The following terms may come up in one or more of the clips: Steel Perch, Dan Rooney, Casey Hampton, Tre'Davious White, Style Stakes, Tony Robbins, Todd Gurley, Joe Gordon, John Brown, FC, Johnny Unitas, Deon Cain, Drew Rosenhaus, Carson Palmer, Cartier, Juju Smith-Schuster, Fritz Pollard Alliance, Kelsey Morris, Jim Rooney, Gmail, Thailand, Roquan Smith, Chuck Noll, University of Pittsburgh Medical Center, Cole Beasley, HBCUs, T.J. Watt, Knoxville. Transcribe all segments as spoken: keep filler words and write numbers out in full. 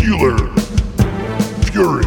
Steeler Fury.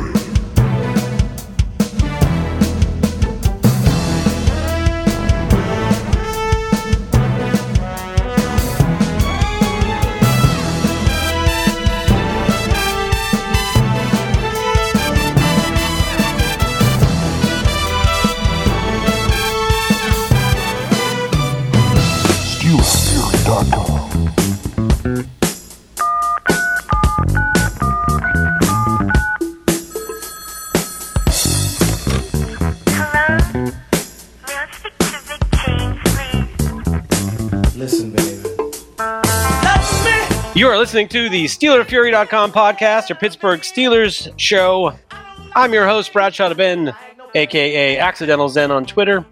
You are listening to the Steeler Fury dot com podcast, or Pittsburgh Steelers show. I'm your host, Bradshaw to Ben, a k a. Accidental Zen on Twitter,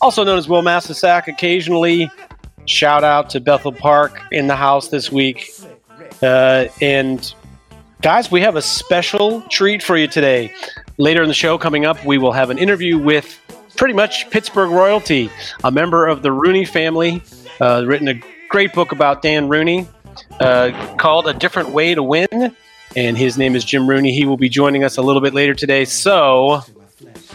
also known as Will Masisak occasionally. Shout out to Bethel Park in the house this week. Uh, and guys, we have a special treat for you today. Later in the show coming up, we will have an interview with pretty much Pittsburgh royalty, a member of the Rooney family, uh, written a great book about Dan Rooney, Uh, called A Different Way to Win, and his name is Jim Rooney. He will be joining us a little bit later today, so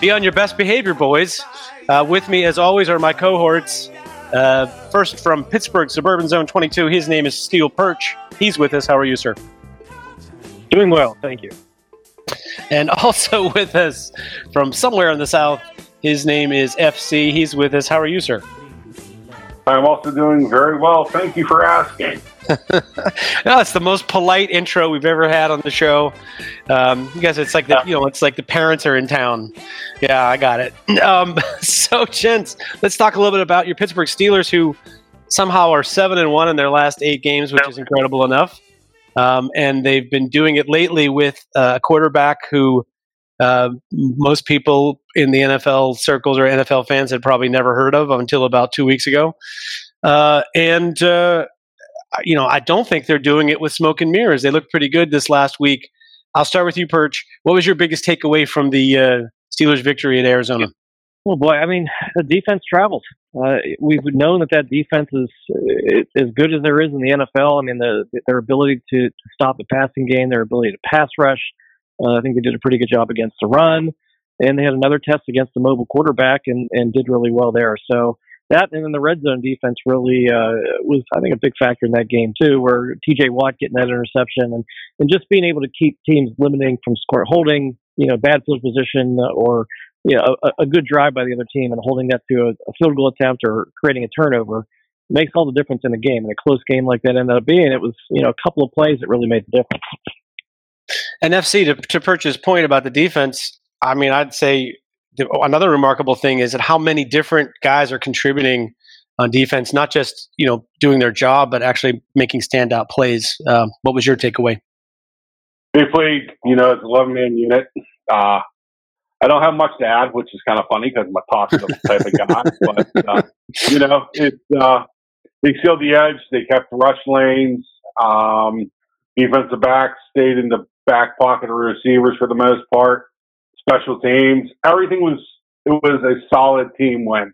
be on your best behavior, boys. Uh, with me, as always, are my cohorts. Uh, first, from Pittsburgh, Suburban Zone twenty-two, his name is Steel Perch. He's with us. How are you, sir? Doing well, thank you. And also with us, from somewhere in the South, his name is F C. He's with us. How are you, sir? I'm also doing very well. Thank you for asking. No, it's the most polite intro we've ever had on the show. Um, you guys, it's like the, you know, it's like the parents are in town. Yeah, I got it. Um, so, gents, let's talk a little bit about your Pittsburgh Steelers, who somehow are seven and one in their last eight games, which is incredible enough. Um, and they've been doing it lately with a quarterback who uh, most people in the N F L circles or N F L fans had probably never heard of until about two weeks ago, uh, and. Uh, You know, I don't think they're doing it with smoke and mirrors. They looked pretty good this last week. I'll start with you, Perch. What was your biggest takeaway from the uh, Steelers' victory at Arizona? Well, boy, I mean, the defense traveled. Uh, we've known that that defense is uh, as good as there is in the N F L. I mean, the, their ability to, to stop the passing game, their ability to pass rush. Uh, I think they did a pretty good job against the run. And they had another test against the mobile quarterback and, and did really well there. So, that and then the red zone defense really uh, was, I think, a big factor in that game, too, where T J Watt getting that interception and, and just being able to keep teams limiting from score holding, you know, bad field position or, you know, a, a good drive by the other team and holding that to a, a field goal attempt or creating a turnover makes all the difference in the game. And a close game like that ended up being, it was, you know, a couple of plays that really made the difference. And F C, to, to Perch's point about the defense, I mean, I'd say, another remarkable thing is that how many different guys are contributing on defense, not just, you know, doing their job, but actually making standout plays. Um, what was your takeaway? They played, you know, it's an eleven-man unit. Uh, I don't have much to add, which is kind of funny because I'm a talkative type of guy. But, uh, you know, it, uh, they sealed the edge. They kept rush lanes. Um, defensive backs stayed in the back pocket of receivers for the most part. Special teams, everything was, it was a solid team win.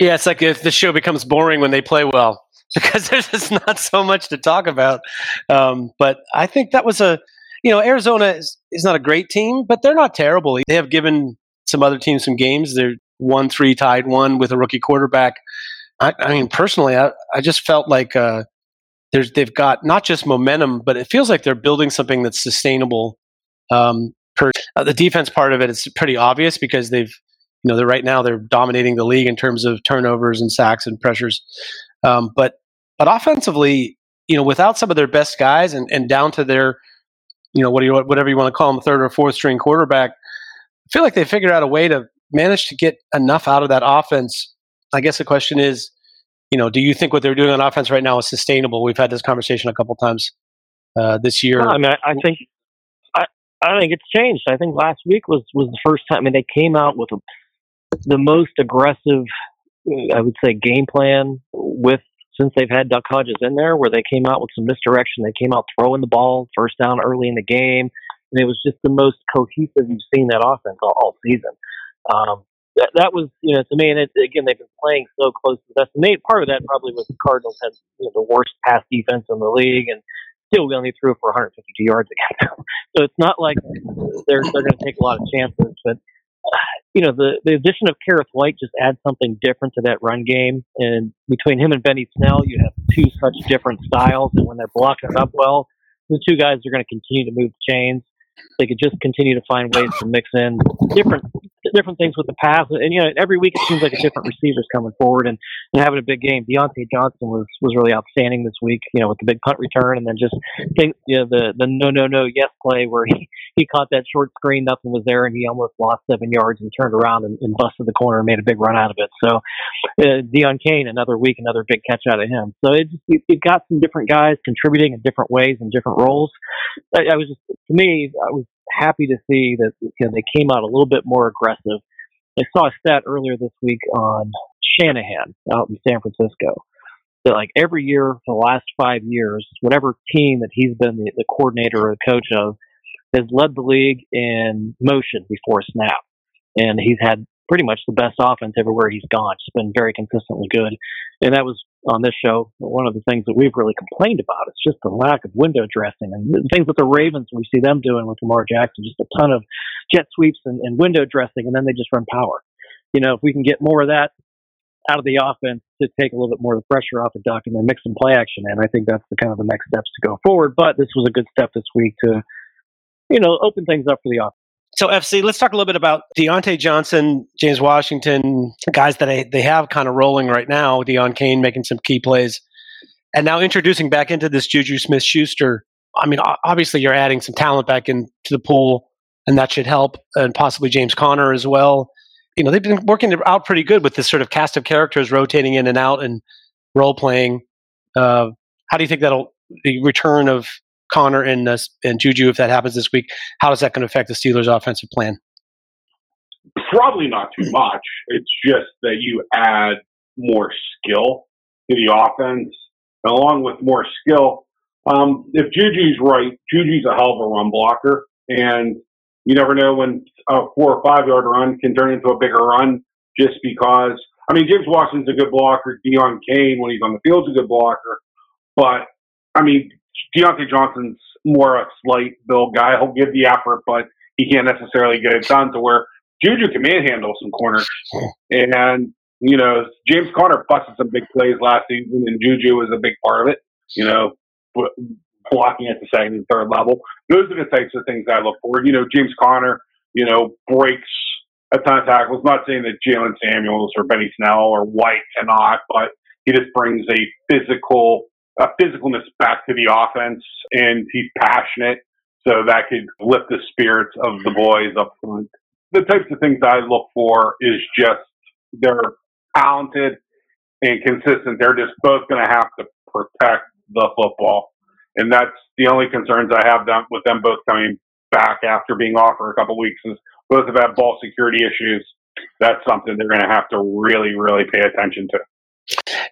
Yeah, it's like if the show becomes boring when they play well, because there's just not so much to talk about. Um, but I think that was a, you know, Arizona is, is not a great team, but they're not terrible. They have given some other teams some games. They're one three tied one with a rookie quarterback. I, I mean, personally, I, I just felt like uh, there's they've got not just momentum, but it feels like they're building something that's sustainable. Um Per, uh, the defense part of it is pretty obvious because they've, you know, they're right now they're dominating the league in terms of turnovers and sacks and pressures. Um, but but offensively, you know, without some of their best guys and, and down to their, you know, what do you whatever you want to call them, third or fourth string quarterback, I feel like they figured out a way to manage to get enough out of that offense. I guess the question is, you know, do you think what they're doing on offense right now is sustainable? We've had this conversation a couple times. uh, this year? No, I mean, I, I think I, I think it's changed. I think last week was, was the first time. I mean, they came out with a, the most aggressive, I would say, game plan with since they've had Duck Hodges in there, where they came out with some misdirection. They came out throwing the ball first down early in the game, and it was just the most cohesive you've seen that offense all, all season. Um, that, that was, you know, to me, and it, again, they've been playing so close to the best. Part of that probably was the Cardinals had, you know, the worst pass defense in the league, and still we only threw for one hundred fifty-two yards against them. So it's not like they're they're going to take a lot of chances. But uh, you know, the, the addition of Kareth White just adds something different to that run game. And between him and Benny Snell, you have two such different styles. And when they're blocking up well, the two guys are going to continue to move the chains. They could just continue to find ways to mix in different different things with the pass. And, you know, every week it seems like a different receiver's coming forward and, and having a big game. Diontae Johnson was, was really outstanding this week, you know, with the big punt return. And then just think, you know, the, the no, no, no, yes play where he, he caught that short screen, nothing was there, and he almost lost seven yards and turned around and, and busted the corner and made a big run out of it. So uh, Deon Cain, another week, another big catch out of him. So it, it got some different guys contributing in different ways and different roles. I, I was just, to me, I was happy to see that, you know, they came out a little bit more aggressive. I saw a stat earlier this week on Shanahan out in San Francisco that, like, every year for the last five years, whatever team that he's been the, the coordinator or the coach of has led the league in motion before snap. And he's had pretty much the best offense everywhere he's gone. It's been very consistently good. And that was on this show, one of the things that we've really complained about. It's just the lack of window dressing and the things that the Ravens, we see them doing with Lamar Jackson, just a ton of jet sweeps and, and window dressing, and then they just run power. You know, if we can get more of that out of the offense to take a little bit more of the pressure off the Duck and then mix some play action in, I think that's the kind of the next steps to go forward. But this was a good step this week to, you know, open things up for the offense. So, F C, let's talk a little bit about Diontae Johnson, James Washington, guys that I, they have kind of rolling right now, Deon Cain making some key plays, and now introducing back into this Juju Smith-Schuster. I mean, obviously you're adding some talent back into the pool, and that should help, and possibly James Conner as well. You know, they've been working out pretty good with this sort of cast of characters rotating in and out and role-playing. Uh, how do you think that'll the return of Connor and uh, and Juju, if that happens this week, how is that going to affect the Steelers' offensive plan? Probably not too much. It's just that you add more skill to the offense, along with more skill. Um, if Juju's right, Juju's a hell of a run blocker, and you never know when a four or five yard run can turn into a bigger run just because. I mean, James Washington's a good blocker. Deon Cain, when he's on the field, is a good blocker. But, I mean, Diontae Johnson's more a slight build guy. He'll give the effort, but he can't necessarily get it done to where Juju can manhandle some corners. And, you know, James Conner busted some big plays last season, and Juju was a big part of it, you know, blocking at the second and third level. Those are the types of things I look for. You know, James Conner, you know, breaks a ton of tackles. Not saying that Jaylen Samuels or Benny Snell or White cannot, but he just brings a physical – Uh, physicalness back to the offense, and he's passionate, so that could lift the spirits of the boys up front. The types of things I look for is just they're talented and consistent. They're just both going to have to protect the football, and that's the only concerns I have them, with them both coming back after being off for a couple of weeks is both have had ball security issues. That's something they're going to have to really, really pay attention to.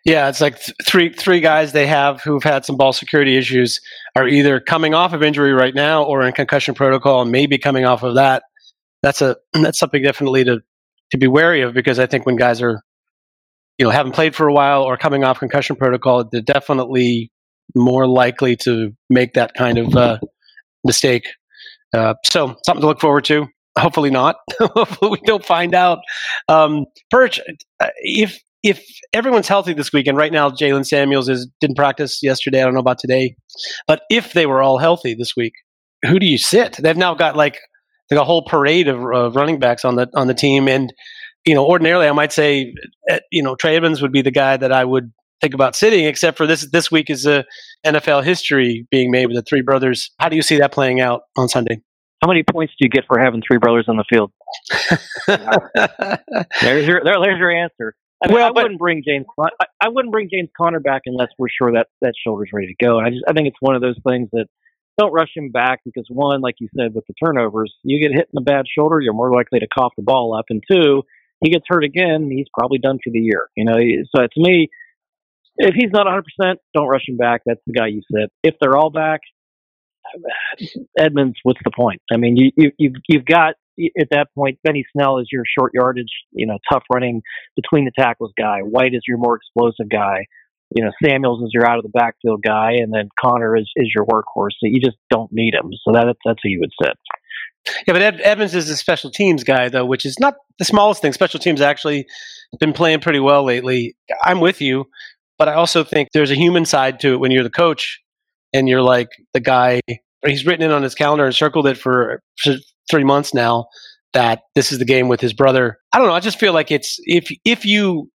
Yeah, it's like th- three three guys they have who've had some ball security issues are either coming off of injury right now or in concussion protocol and maybe coming off of that. That's a that's something definitely to, to be wary of, because I think when guys are, you know, haven't played for a while or coming off concussion protocol, they're definitely more likely to make that kind of uh, mistake. Uh, so something to look forward to. Hopefully not. Hopefully we don't find out. Um, Perch, if... If everyone's healthy this week, and right now Jaylen Samuels is didn't practice yesterday, I don't know about today, but if they were all healthy this week, who do you sit? They've now got like, like a whole parade of uh, running backs on the on the team, and you know, ordinarily I might say, you know, Trey Edmonds would be the guy that I would think about sitting, except for this this week is a N F L history being made with the three brothers. How do you see that playing out on Sunday? How many points do you get for having three brothers on the field? there's your there, there's your answer. I mean, well, I wouldn't but, bring James. I, I wouldn't bring James Conner back unless we're sure that that shoulder's ready to go. And I just, I think it's one of those things that don't rush him back because, one, like you said, with the turnovers, you get hit in the bad shoulder, you're more likely to cough the ball up. And two, he gets hurt again, he's probably done for the year. You know, so to me, if he's not one hundred percent, don't rush him back. That's the guy you sit. If they're all back, Edmonds, what's the point? I mean, you, you, you've, you've got, at that point, Benny Snell is your short yardage, you know, tough running between the tackles guy. White is your more explosive guy. You know, Samuels is your out of the backfield guy, and then Connor is, is your workhorse. So you just don't need him. So that that's who you would sit. Yeah, but Ed, Evans is a special teams guy, though, which is not the smallest thing. Special teams actually been playing pretty well lately. I'm with you, but I also think there's a human side to it when you're the coach and you're like the guy. He's written it on his calendar and circled it for, for three months now that this is the game with his brother. I don't know. I just feel like it's if if you.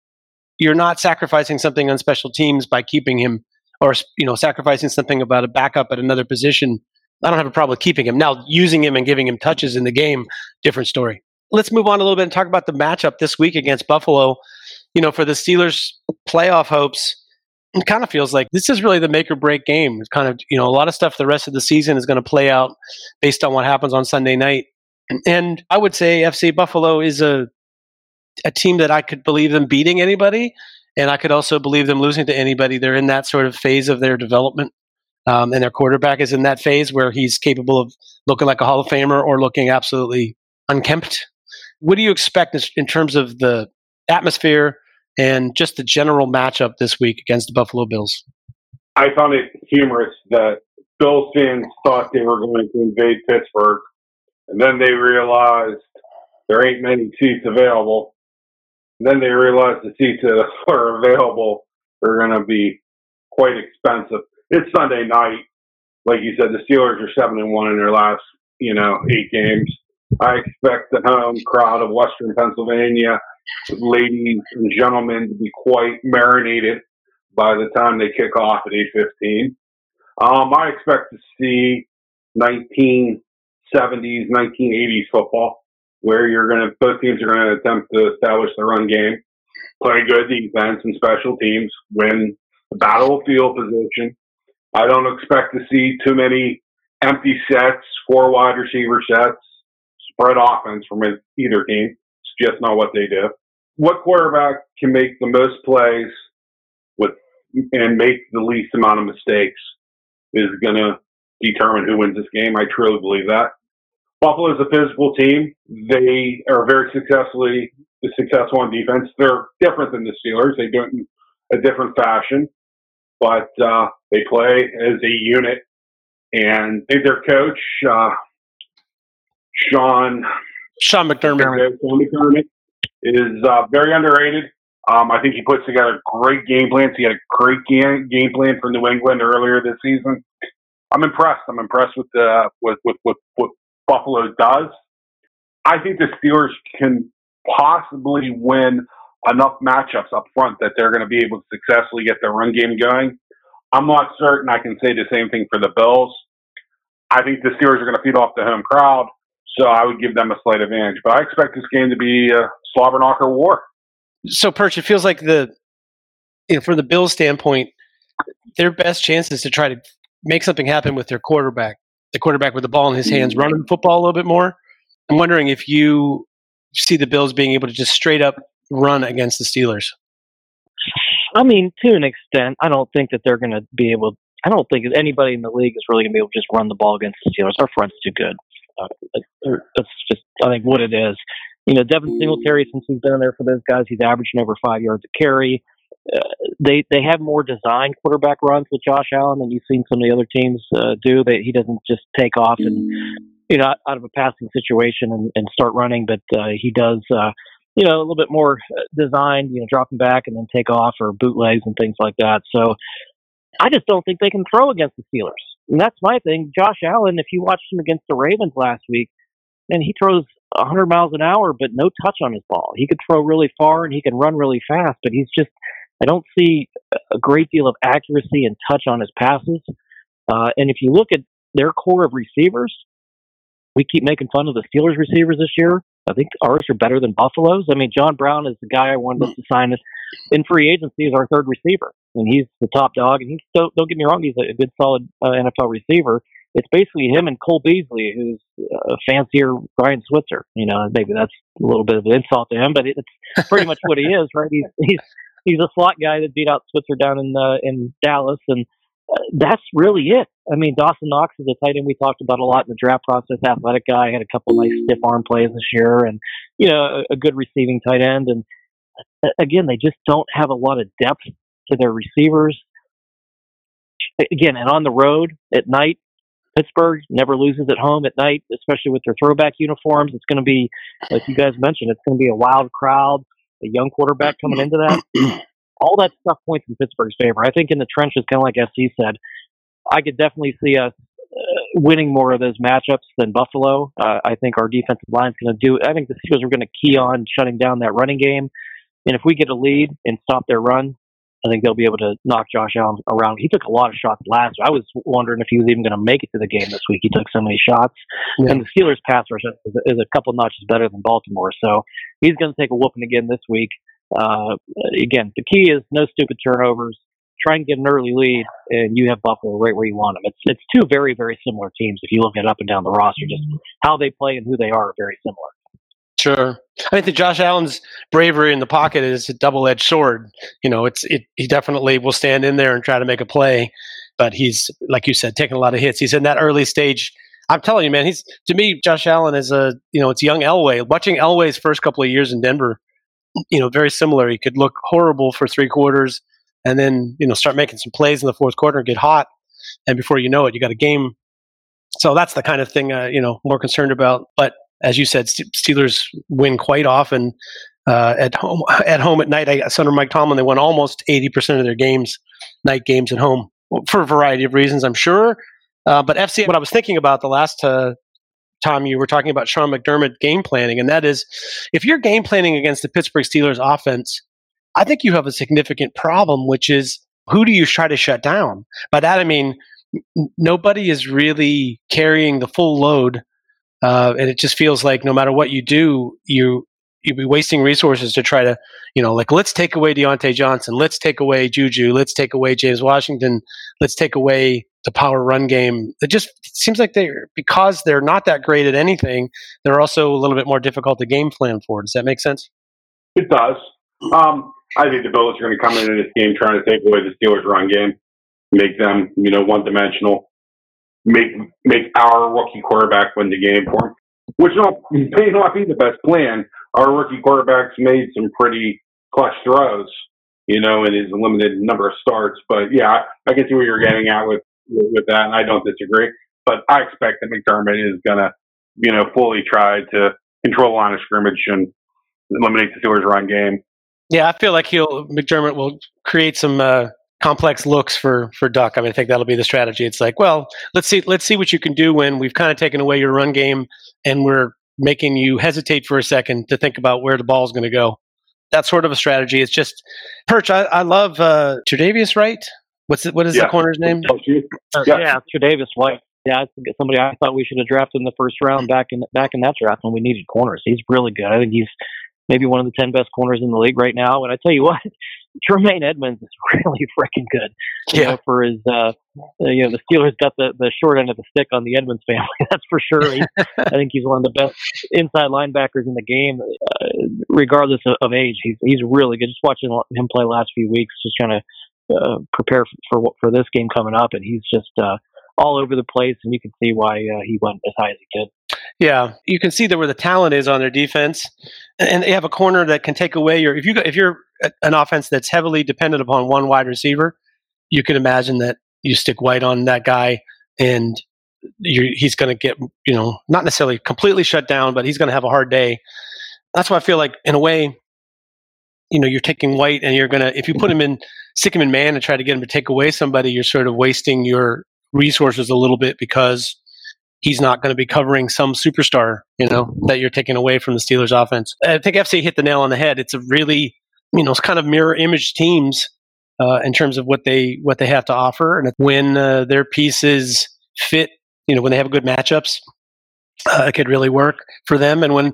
You're not sacrificing something on special teams by keeping him or, you know, sacrificing something about a backup at another position. I don't have a problem with keeping him. Now, using him and giving him touches in the game, different story. Let's move on a little bit and talk about the matchup this week against Buffalo. You know, for the Steelers' playoff hopes, it kind of feels like this is really the make or break game. It's kind of, you know, a lot of stuff the rest of the season is going to play out based on what happens on Sunday night. And I would say F C Buffalo is a a team that I could believe them beating anybody, and I could also believe them losing to anybody. They're in that sort of phase of their development, um, and their quarterback is in that phase where he's capable of looking like a Hall of Famer or looking absolutely unkempt. What do you expect in terms of the atmosphere and just the general matchup this week against the Buffalo Bills? I found it humorous that Bills fans thought they were going to invade Pittsburgh, and then they realized there ain't many seats available. Then they realize the seats that are available are going to be quite expensive. It's Sunday night. Like you said, the Steelers are seven and one in their last, you know, eight games. I expect the home crowd of Western Pennsylvania, ladies and gentlemen, to be quite marinated by the time they kick off at eight fifteen. Um, I expect to see nineteen seventies, nineteen eighties football, where you're going to, both teams are going to attempt to establish the run game, play good defense and special teams, win the battle of field position. I don't expect to see too many empty sets, four wide receiver sets, spread offense from either team. It's just not what they do. What quarterback can make the most plays with and make the least amount of mistakes is going to determine who wins this game. I truly believe that. Buffalo is a physical team. They are very successfully successful on defense. They're different than the Steelers. They do it in a different fashion, but uh, they play as a unit. And their coach, uh, Sean Sean McDermott, Sean McDermott is uh, very underrated. Um, I think he puts together great game plans. He had a great game, game plan for New England earlier this season. I'm impressed. I'm impressed with the with with with. with Buffalo does. I think the Steelers can possibly win enough matchups up front that they're going to be able to successfully get their run game going. I'm not certain I can say the same thing for the Bills. I think the Steelers are going to feed off the home crowd, so I would give them a slight advantage. But I expect this game to be a slobber knocker war. So, Perch, it feels like the, you know, from the Bills' standpoint, their best chance is to try to make something happen with their quarterback. The quarterback with the ball in his hands, running football a little bit more. I'm wondering if you see the Bills being able to just straight up run against the Steelers. I mean, to an extent, I don't think that they're going to be able. I don't think anybody in the league is really going to be able to just run the ball against the Steelers. Our front's too good. Uh, that's just, I think, what it is. You know, Devin Singletary, since he's been in there for those guys, he's averaging over five yards a carry. Uh, they they have more designed quarterback runs with Josh Allen than you've seen some of the other teams uh, do. That he doesn't just take off and, you know, out of a passing situation and, and start running, but uh, he does uh, you know a little bit more designed, you know, dropping back and then take off or bootlegs and things like that. So I just don't think they can throw against the Steelers, and that's my thing. Josh Allen, if you watched him against the Ravens last week, and he throws one hundred miles an hour, but no touch on his ball. He could throw really far and he can run really fast, but he's just I don't see a great deal of accuracy and touch on his passes. Uh, and if you look at their core of receivers, we keep making fun of the Steelers receivers this year. I think ours are better than Buffalo's. I mean, John Brown is the guy I wanted us to sign in free agency as our third receiver. And he's the top dog. And he's, don't, don't get me wrong, he's a good, solid uh, N F L receiver. it's basically him and Cole Beasley, who's a fancier Ryan Switzer. You know, maybe that's a little bit of an insult to him, but it's pretty much what he is, right? He's he's he's a slot guy that beat out Switzer down in uh, in Dallas, and uh, that's really it. I mean, Dawson Knox is a tight end we talked about a lot in the draft process. Athletic guy, had a couple nice stiff arm plays this year, and you know, a, a good receiving tight end. And uh, again, they just don't have a lot of depth to their receivers. Again, and on the road at night, Pittsburgh never loses at home at night, especially with their throwback uniforms. It's going to be, like you guys mentioned, it's going to be a wild crowd, a young quarterback coming into that. All that stuff points in Pittsburgh's favor. I think in the trenches, kind of like S C said, I could definitely see us uh, winning more of those matchups than Buffalo. Uh, I think our defensive line's going to do, I think the Steelers are going to key on shutting down that running game. And if we get a lead and stop their run, I think they'll be able to knock Josh Allen around. He took a lot of shots last year. I was wondering if he was even going to make it to the game this week. He took so many shots. Yeah. And the Steelers' pass rush is a couple notches better than Baltimore. So he's going to take a whooping again this week. Uh, again, the key is no stupid turnovers. Try and get an early lead, and you have Buffalo right where you want them. It's it's two very, very similar teams. If you look at up and down the roster, just how they play and who they are are very similar. Sure. I think that Josh Allen's bravery in the pocket is a double-edged sword. You know, it's it. He definitely will stand in there and try to make a play, but he's, like you said, taking a lot of hits. He's in that early stage. I'm telling you, man, he's, to me, Josh Allen is a, you know, it's young Elway. Watching Elway's first couple of years in Denver, you know, very similar. He could look horrible for three quarters and then, you know, start making some plays in the fourth quarter and get hot. And before you know it, you got a game. So that's the kind of thing, uh, you know, more concerned about. But as you said, Steelers win quite often uh, at home. At home at night, I, under Mike Tomlin, they won almost eighty percent of their games, night games at home, for a variety of reasons, I'm sure. Uh, but F C, what I was thinking about the last uh, time you were talking about Sean McDermott game planning, and that is, if you're game planning against the Pittsburgh Steelers offense, I think you have a significant problem, which is, who do you try to shut down? By that I mean, n- nobody is really carrying the full load. Uh, and it just feels like no matter what you do, you you'll be wasting resources to try to, you know, like, let's take away Diontae Johnson, let's take away Juju, let's take away James Washington, let's take away the power run game. It just seems like they're, because they're not that great at anything, they're also a little bit more difficult to game plan for. Does that make sense? It does. Um, I think the Bills are going to come into this game trying to take away the Steelers' run game, make them, you know, one-dimensional. Make make our rookie quarterback win the game for him, which may not be the best plan. Our rookie quarterback's made some pretty clutch throws, you know, and is a limited number of starts. But yeah, I can see where you're getting at with with that, and I don't disagree. But I expect that McDermott is gonna, you know, fully try to control the line of scrimmage and eliminate the Steelers' run game. Yeah, I feel like he'll McDermott will create some Uh... complex looks for, for Duck. I mean, I think that'll be the strategy. It's like, well, let's see, let's see what you can do when we've kind of taken away your run game and we're making you hesitate for a second to think about where the ball's going to go. That's sort of a strategy. It's just, Perch, I, I love uh, Tre'Davious Wright. What's the, what is yeah. the corner's name? Uh, yeah. yeah, Tre'Davious White. Yeah, somebody I thought we should have drafted in the first round back in back in that draft when we needed corners. He's really good. I think he's maybe one of the ten best corners in the league right now. And I tell you what, Tremaine Edmonds is really freaking good. You yeah. know, for his, uh, you know, the Steelers got the, the short end of the stick on the Edmonds family. That's for sure. He, I think he's one of the best inside linebackers in the game, uh, regardless of, of age. He's he's really good. Just watching him play last few weeks, just trying to uh, prepare for, for for this game coming up, and he's just uh, all over the place. And you can see why uh, he went as high as he did. Yeah, you can see that where the talent is on their defense, and they have a corner that can take away your. If you if you're an offense that's heavily dependent upon one wide receiver, you can imagine that you stick White on that guy, and you're, he's going to get, you know, not necessarily completely shut down, but he's going to have a hard day. That's why I feel like, in a way, you know, you're taking White, and you're going to if you put him in, stick him in man, and try to get him to take away somebody, you're sort of wasting your resources a little bit because he's not going to be covering some superstar, you know, that you're taking away from the Steelers offense. I think F C hit the nail on the head. It's a really, you know, it's kind of mirror image teams uh, in terms of what they what they have to offer. And when uh, their pieces fit, you know, when they have good matchups, uh, it could really work for them. And when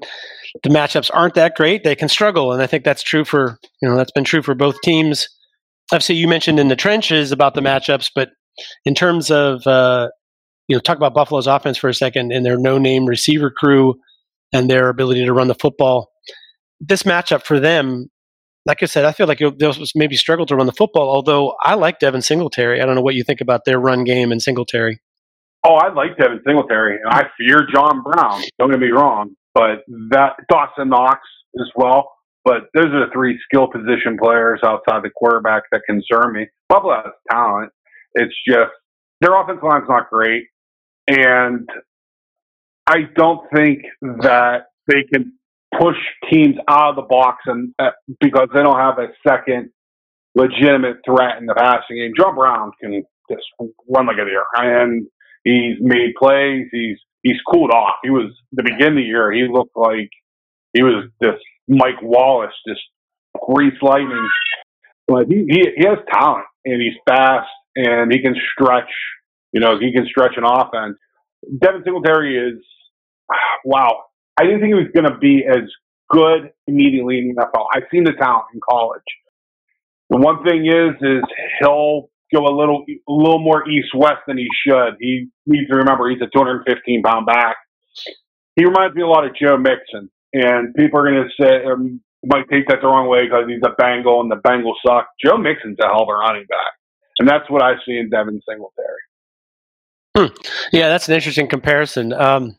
the matchups aren't that great, they can struggle. And I think that's true for, you know, that's been true for both teams. F C, you mentioned in the trenches about the matchups, but in terms of, uh, you know, talk about Buffalo's offense for a second and their no-name receiver crew and their ability to run the football. This matchup for them, like I said, I feel like they'll maybe struggle to run the football, although I like Devin Singletary. I don't know what you think about their run game and Singletary. Oh, I like Devin Singletary, and I fear John Brown. Don't get me wrong, but that Dawson Knox as well. But those are the three skill position players outside the quarterback that concern me. Buffalo has talent. It's just their offensive line's not great, and I don't think that they can push teams out of the box and uh, because they don't have a second legitimate threat in the passing game. John Brown can just run like a deer, and he's made plays. He's he's cooled off. He was the beginning of the year. He looked like he was this Mike Wallace, just grease lightning. But he, he he has talent, and he's fast, and he can stretch. You know, he can stretch an offense. Devin Singletary is wow. I didn't think he was going to be as good immediately in the N F L. I've seen the talent in college. The one thing is, is he'll go a little, a little more east-west than he should. He needs to remember he's a two hundred fifteen pound back. He reminds me a lot of Joe Mixon, and people are going to say um, might take that the wrong way because he's a Bengal and the Bengals suck. Joe Mixon's a hell of a running back, and that's what I see in Devin Singletary. Hmm. Yeah, that's an interesting comparison. Um,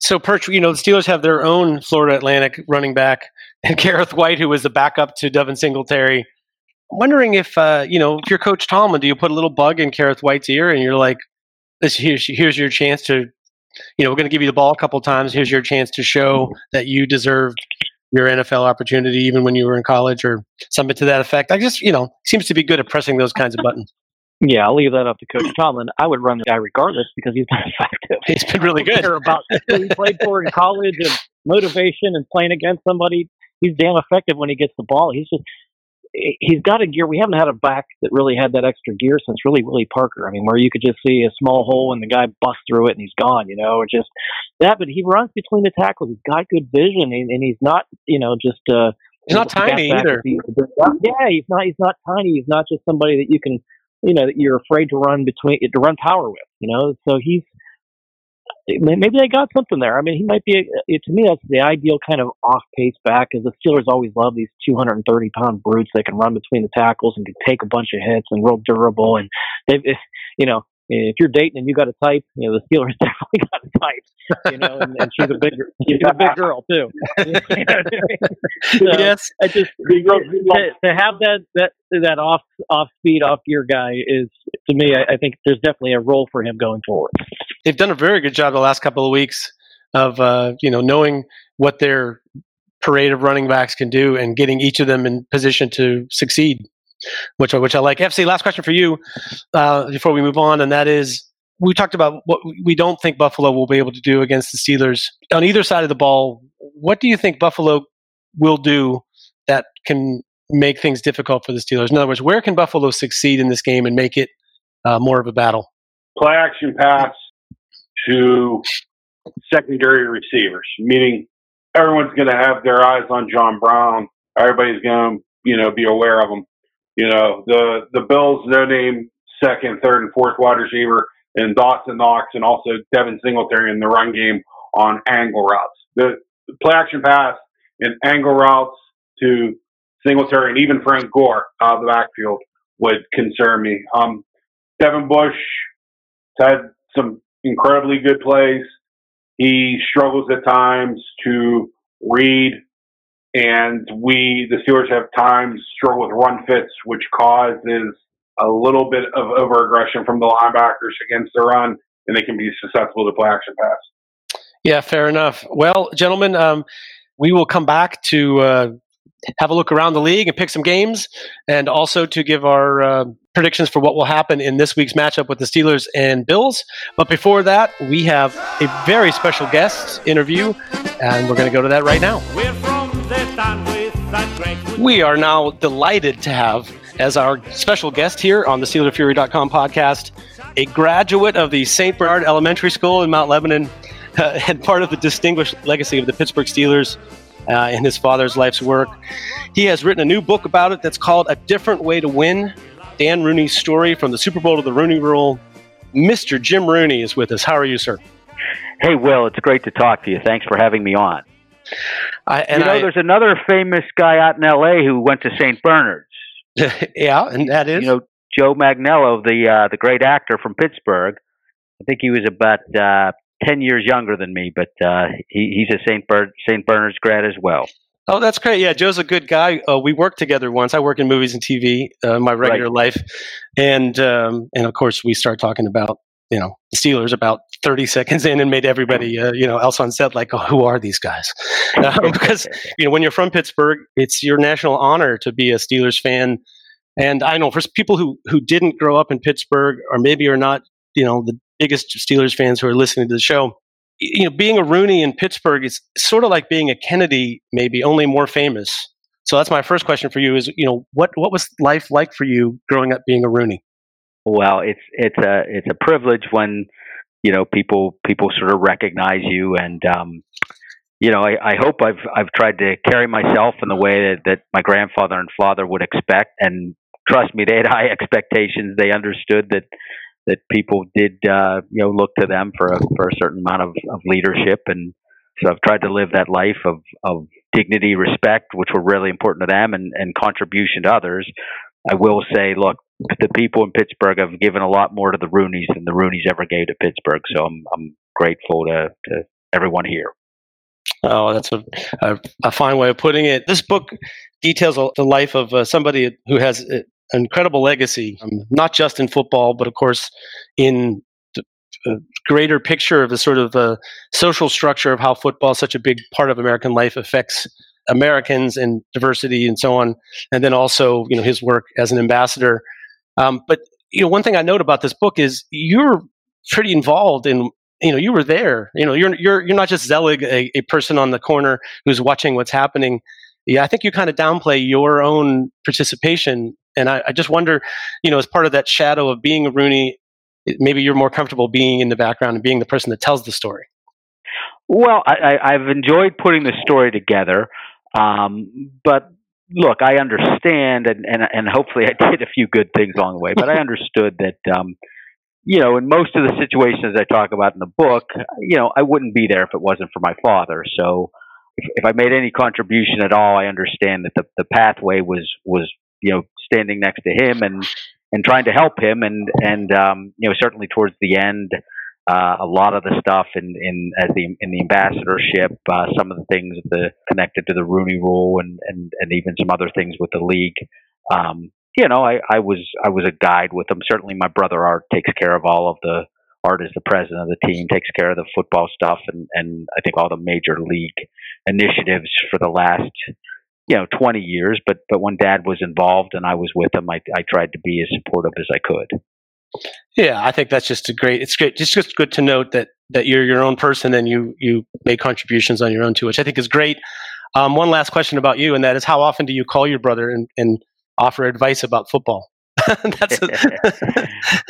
So, Perch, you know, the Steelers have their own Florida Atlantic running back, and Gareth White, who was the backup to Devin Singletary. I'm wondering if, uh, you know, if you're Coach Tomlin, do you put a little bug in Gareth White's ear and you're like, "This here's, here's your chance to, you know, we're going to give you the ball a couple times. Here's your chance to show that you deserved your N F L opportunity even when you were in college," or something to that effect. I just, you know, seems to be good at pressing those kinds of buttons. Yeah, I'll leave that up to Coach Tomlin. I would run the guy regardless because he's been effective. He's been really good. I don't care about who he played for in college and motivation and playing against somebody. He's damn effective when he gets the ball. He's just he's got a gear. We haven't had a back that really had that extra gear since really Willie Parker. I mean, where you could just see a small hole and the guy busts through it and he's gone. You know, or just that. But he runs between the tackles. He's got good vision, and, and he's not, you know, just uh, he's not tiny either. He, yeah, he's not. He's not tiny. He's not just somebody that you can. You know, that you're afraid to run between to run power with. You know, so he's maybe they got something there. I mean, he might be a, to me that's the ideal kind of off pace back, because the Steelers always love these two hundred thirty pound brutes that can run between the tackles and can take a bunch of hits and real durable. And they've, if, you know, if you're dating and you got a type, you know, the Steelers definitely got a type. You know, and, and she's a big, she's a big girl too. You know what I mean? So yes, I just to, to have that that that off off speed off gear guy is, to me, I, I think there's definitely a role for him going forward. They've done a very good job the last couple of weeks of uh, you know knowing what their parade of running backs can do and getting each of them in position to succeed. Which I, which I like. F C, last question for you uh, before we move on, and that is, we talked about what we don't think Buffalo will be able to do against the Steelers. On either side of the ball, what do you think Buffalo will do that can make things difficult for the Steelers? In other words, where can Buffalo succeed in this game and make it uh, more of a battle? Play action pass to secondary receivers, meaning everyone's going to have their eyes on John Brown. Everybody's going to, you know, be aware of him. You know, the, the Bills, no name, second, third, and fourth wide receiver, and Dawson Knox, and also Devin Singletary in the run game on angle routes. The, the play action pass and angle routes to Singletary and even Frank Gore out of the backfield would concern me. Um, Devin Bush has had some incredibly good plays. He struggles at times to read. And we, the Steelers, have times struggle with run fits, which causes a little bit of overaggression from the linebackers against the run, and they can be susceptible to play action pass. Yeah, fair enough. Well, gentlemen, um, we will come back to uh, have a look around the league and pick some games, and also to give our uh, predictions for what will happen in this week's matchup with the Steelers and Bills. But before that, we have a very special guest interview, and we're going to go to that right now. We're We are now delighted to have as our special guest here on the Steeler Fury dot com podcast a graduate of the Saint Bernard Elementary School in Mount Lebanon uh, and part of the distinguished legacy of the Pittsburgh Steelers uh, in his father's life's work. He has written a new book about it that's called A Different Way to Win, Dan Rooney's Story from the Super Bowl to the Rooney Rule. Mister Jim Rooney is with us. How are you, sir? Hey, Will, it's great to talk to you. Thanks for having me on. I, and you know, I, there's another famous guy out in L A who went to Saint Bernard's. Yeah, and that is? You know, Joe Manganiello, the uh, the great actor from Pittsburgh. I think he was about uh, ten years younger than me, but uh, he, he's a Saint Ber- Saint Bernard's grad as well. Oh, that's great. Yeah, Joe's a good guy. Uh, we worked together once. I work in movies and T V uh, in my regular right. life. And, um, and of course, we start talking about, you know, the Steelers about thirty seconds in and made everybody, uh, you know, else on set like, oh, who are these guys? Um, because, you know, when you're from Pittsburgh, it's your national honor to be a Steelers fan. And I know for people who, who didn't grow up in Pittsburgh or maybe are not, you know, the biggest Steelers fans who are listening to the show, you know, being a Rooney in Pittsburgh is sort of like being a Kennedy, maybe only more famous. So that's my first question for you is, you know, what, what was life like for you growing up being a Rooney? Well, it's it's a it's a privilege when, you know, people people sort of recognize you, and um, you know, I, I hope I've I've tried to carry myself in the way that, that my grandfather and father would expect, and trust me, they had high expectations. They understood that that people did uh, you know look to them for a for a certain amount of, of leadership, and so I've tried to live that life of of dignity, respect, which were really important to them, and, and contribution to others. I will say, look, the people in Pittsburgh have given a lot more to the Rooneys than the Rooneys ever gave to Pittsburgh. So I'm I'm grateful to, to everyone here. Oh, that's a, a a fine way of putting it. This book details the life of uh, somebody who has an incredible legacy, um, not just in football, but of course in the uh, greater picture of the sort of uh, social structure of how football, such a big part of American life, affects Americans and diversity and so on. And then also, you know, his work as an ambassador. Um, but, you know, one thing I note about this book is you're pretty involved in, you know, you were there, you know, you're, you're, you're not just Zelig, a, a person on the corner who's watching what's happening. Yeah. I think you kind of downplay your own participation. And I, I just wonder, you know, as part of that shadow of being a Rooney, maybe you're more comfortable being in the background and being the person that tells the story. Well, I, I, I've enjoyed putting the story together. Um, but look, I understand, and, and, and hopefully I did a few good things along the way, but I understood that, um, you know, in most of the situations I talk about in the book, you know, I wouldn't be there if it wasn't for my father. So if, if I made any contribution at all, I understand that the, the pathway was, was, you know, standing next to him and, and trying to help him. And, and, um, you know, certainly towards the end, Uh, a lot of the stuff in, in as the in the ambassadorship, uh, some of the things the, connected to the Rooney Rule, and, and, and even some other things with the league. Um, you know, I, I was I was a guide with them. Certainly, my brother Art takes care of all of the. Art is the president of the team, takes care of the football stuff, and, and I think all the major league initiatives for the last you know twenty years. But but when Dad was involved and I was with him, I, I tried to be as supportive as I could. Yeah, I think that's just a great. It's great. It's just good to note that that you're your own person and you you make contributions on your own too, which I think is great. Um, one last question about you, and that is, how often do you call your brother and, and offer advice about football? That's a-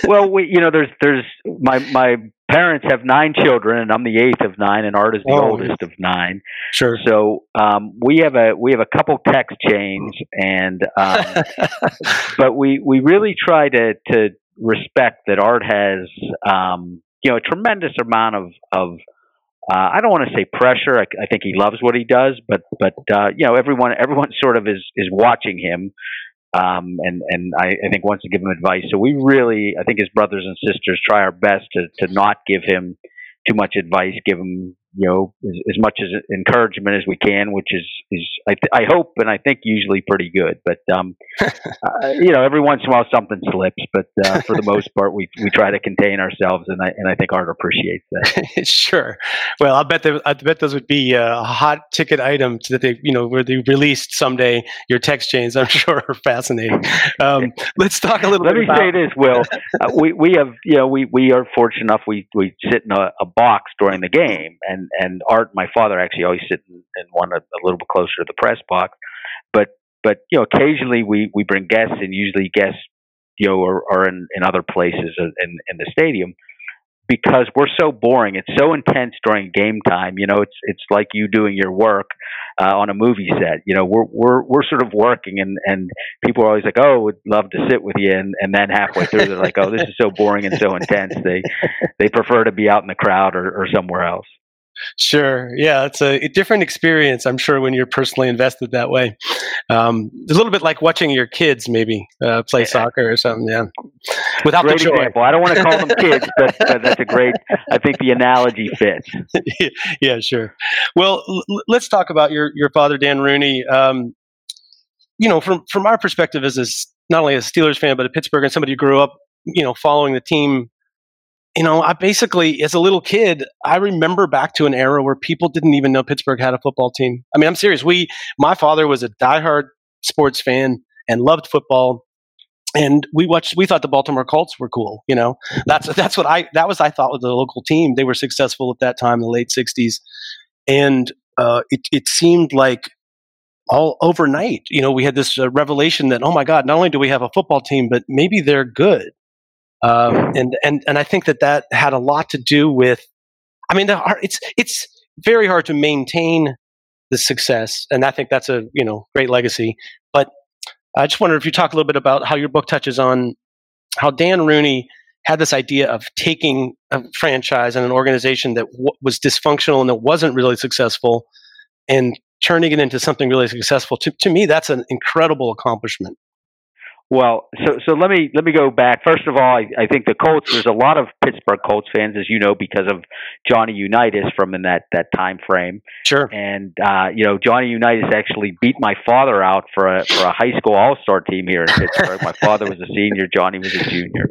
well, we, you know, there's there's my my parents have nine children, and I'm the eighth of nine, and Art is the oh, oldest of nine. Sure. So um, we have a we have a couple text chains, and um, but we we really try to to. respect that Art has, um, you know, a tremendous amount of, of uh, I don't want to say pressure. I, I think he loves what he does, but, but uh, you know, everyone, everyone sort of is, is watching him, um, and, and I, I think wants to give him advice. So we really, I think his brothers and sisters try our best to, to not give him too much advice, give him, you know, as, as much as encouragement as we can, which is, is I, th- I hope, and I think usually pretty good, but, um, uh, you know, every once in a while something slips, but, uh, for the most part, we, we try to contain ourselves. And I, and I think Art appreciates that. Sure. Well, I bet that, I bet those would be a hot ticket item that they, you know, where they released someday. Your text chains, I'm sure, are fascinating. Um, let's talk a little Let bit about. Let me say this, Will, uh, we, we have, you know, we, we are fortunate enough. We, we sit in a, a box during the game, and, And Art, my father, actually always sit in, in one a, a little bit closer to the press box. But but you know, occasionally we, we bring guests, and usually guests you know are, are in, in other places in, in the stadium. because we're so boring. It's so intense during game time. You know, it's it's like you doing your work uh, on a movie set. You know, we're we're we're sort of working, and, and people are always like, "Oh, would love to sit with you," and, and then halfway through they're like, "Oh, this is so boring and so intense." They they prefer to be out in the crowd or, or somewhere else. Sure. Yeah, it's a different experience, I'm sure, when you're personally invested that way. Um, a little bit like watching your kids maybe uh, play soccer or something. Yeah, without great the joy. Example. I don't want to call them kids, but uh, that's a great. I think the analogy fits. Yeah, sure. Well, l- let's talk about your your father, Dan Rooney. Um, you know, from from our perspective as a, not only a Steelers fan but a Pittsburgh and somebody who grew up, you know, following the team. You know, I basically, as a little kid, I remember back to an era where people didn't even know Pittsburgh had a football team. I mean, I'm serious. We, my father was a diehard sports fan and loved football, and we watched. We thought the Baltimore Colts were cool. You know, that's that's what I that was I thought was the local team. They were successful at that time in the late sixties, and uh, it it seemed like all overnight. You know, we had this uh, revelation that, oh my God, not only do we have a football team, but maybe they're good. Um, and, and, and I think that that had a lot to do with, I mean, the, it's, it's very hard to maintain the success. And I think that's a, you know, great legacy, but I just wonder if you talk a little bit about how your book touches on how Dan Rooney had this idea of taking a franchise and an organization that w- was dysfunctional and that wasn't really successful and turning it into something really successful. To, to me, that's an incredible accomplishment. Well, so so let me let me go back. First of all, I, I think the Colts. There's a lot of Pittsburgh Colts fans, as you know, because of Johnny Unitas from in that that time frame. Sure. And uh, you know, Johnny Unitas actually beat my father out for a for a high school all-star team here in Pittsburgh. My father was a senior, Johnny was a junior,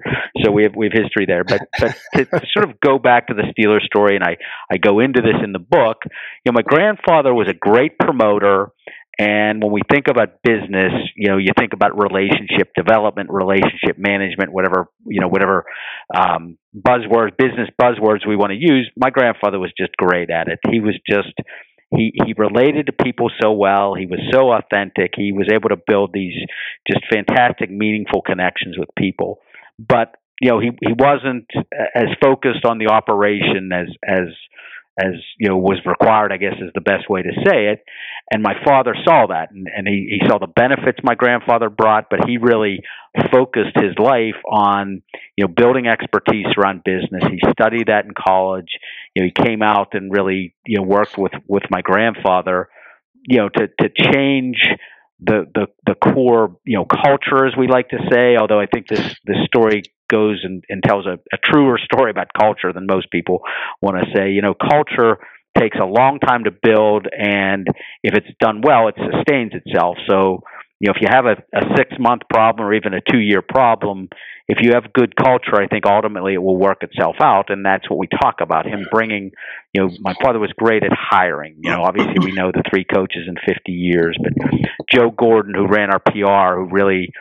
so we have we have history there. But but to, to sort of go back to the Steelers story, and I I go into this in the book. You know, my grandfather was a great promoter. And when we think about business, you know, you think about relationship development, relationship management, whatever, you know, whatever um, buzzwords, business buzzwords we want to use. My grandfather was just great at it. He was just, he, he related to people so well. He was so authentic. He was able to build these just fantastic, meaningful connections with people. But, you know, he, he wasn't as focused on the operation as, as, as you know, was required, I guess is the best way to say it. And my father saw that, and, and he, he saw the benefits my grandfather brought, but he really focused his life on, you know, building expertise around business. He studied that in college. You know, he came out and really, you know, worked with, with my grandfather, you know, to, to change the, the, the core, you know, culture, as we like to say, although I think this, this story goes and, and tells a, a truer story about culture than most people want to say. You know, culture takes a long time to build, and if it's done well, it sustains itself. So, you know, if you have a, a six-month problem or even a two-year problem, if you have good culture, I think ultimately it will work itself out, and that's what we talk about. Him bringing, you know, my father was great at hiring. You know, obviously we know the three coaches in fifty years, but Joe Gordon, who ran our P R, who really –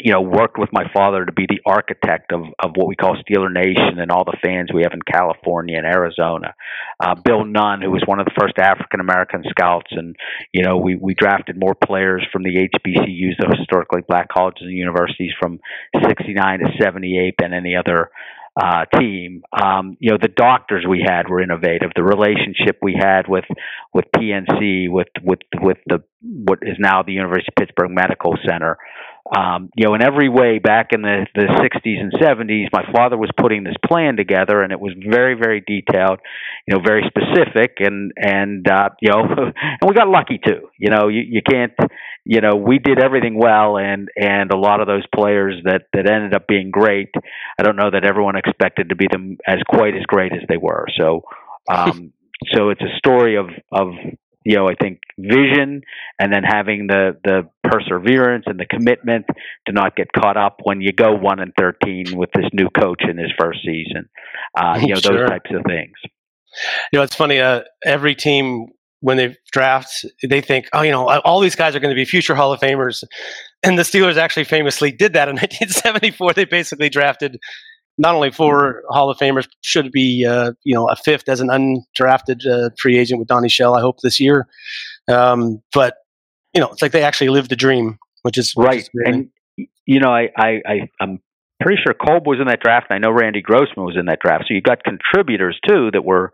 you know, worked with my father to be the architect of, of what we call Steeler Nation and all the fans we have in California and Arizona. Uh, Bill Nunn, who was one of the first African-American scouts. And, you know, we, we drafted more players from the H B C Us, the historically black colleges and universities, from sixty-nine to seventy-eight than any other Uh, team. Um, you know, the doctors we had were innovative. The relationship we had with with P N C, with with with the what is now the University of Pittsburgh Medical Center. Um, you know, in every way, back in the, the sixties and seventies, my father was putting this plan together, and it was very, very detailed. You know, very specific, and and uh, you know, and we got lucky too. You know, you, you can't. You know, we did everything well, and and a lot of those players that that ended up being great. I don't know that everyone expected to be them as quite as great as they were. So, um, so it's a story of, of, you know, I think vision and then having the, the perseverance and the commitment to not get caught up when you go one and thirteen with this new coach in his first season, uh, you know, sure. Those types of things. You know, it's funny. Uh, every team, when they draft, they think, oh, you know, all these guys are going to be future Hall of Famers. And the Steelers actually famously did that in nineteen seventy-four. They basically drafted not only four Hall of Famers, should be uh, you know, a fifth as an undrafted uh, free agent with Donnie Shell, I hope, this year. Um, but, you know, it's like they actually lived the dream, which is... Right. Which is really- and, you know, I, I, I, I'm pretty sure Kolb was in that draft, and I know Randy Grossman was in that draft. So you got contributors, too, that were,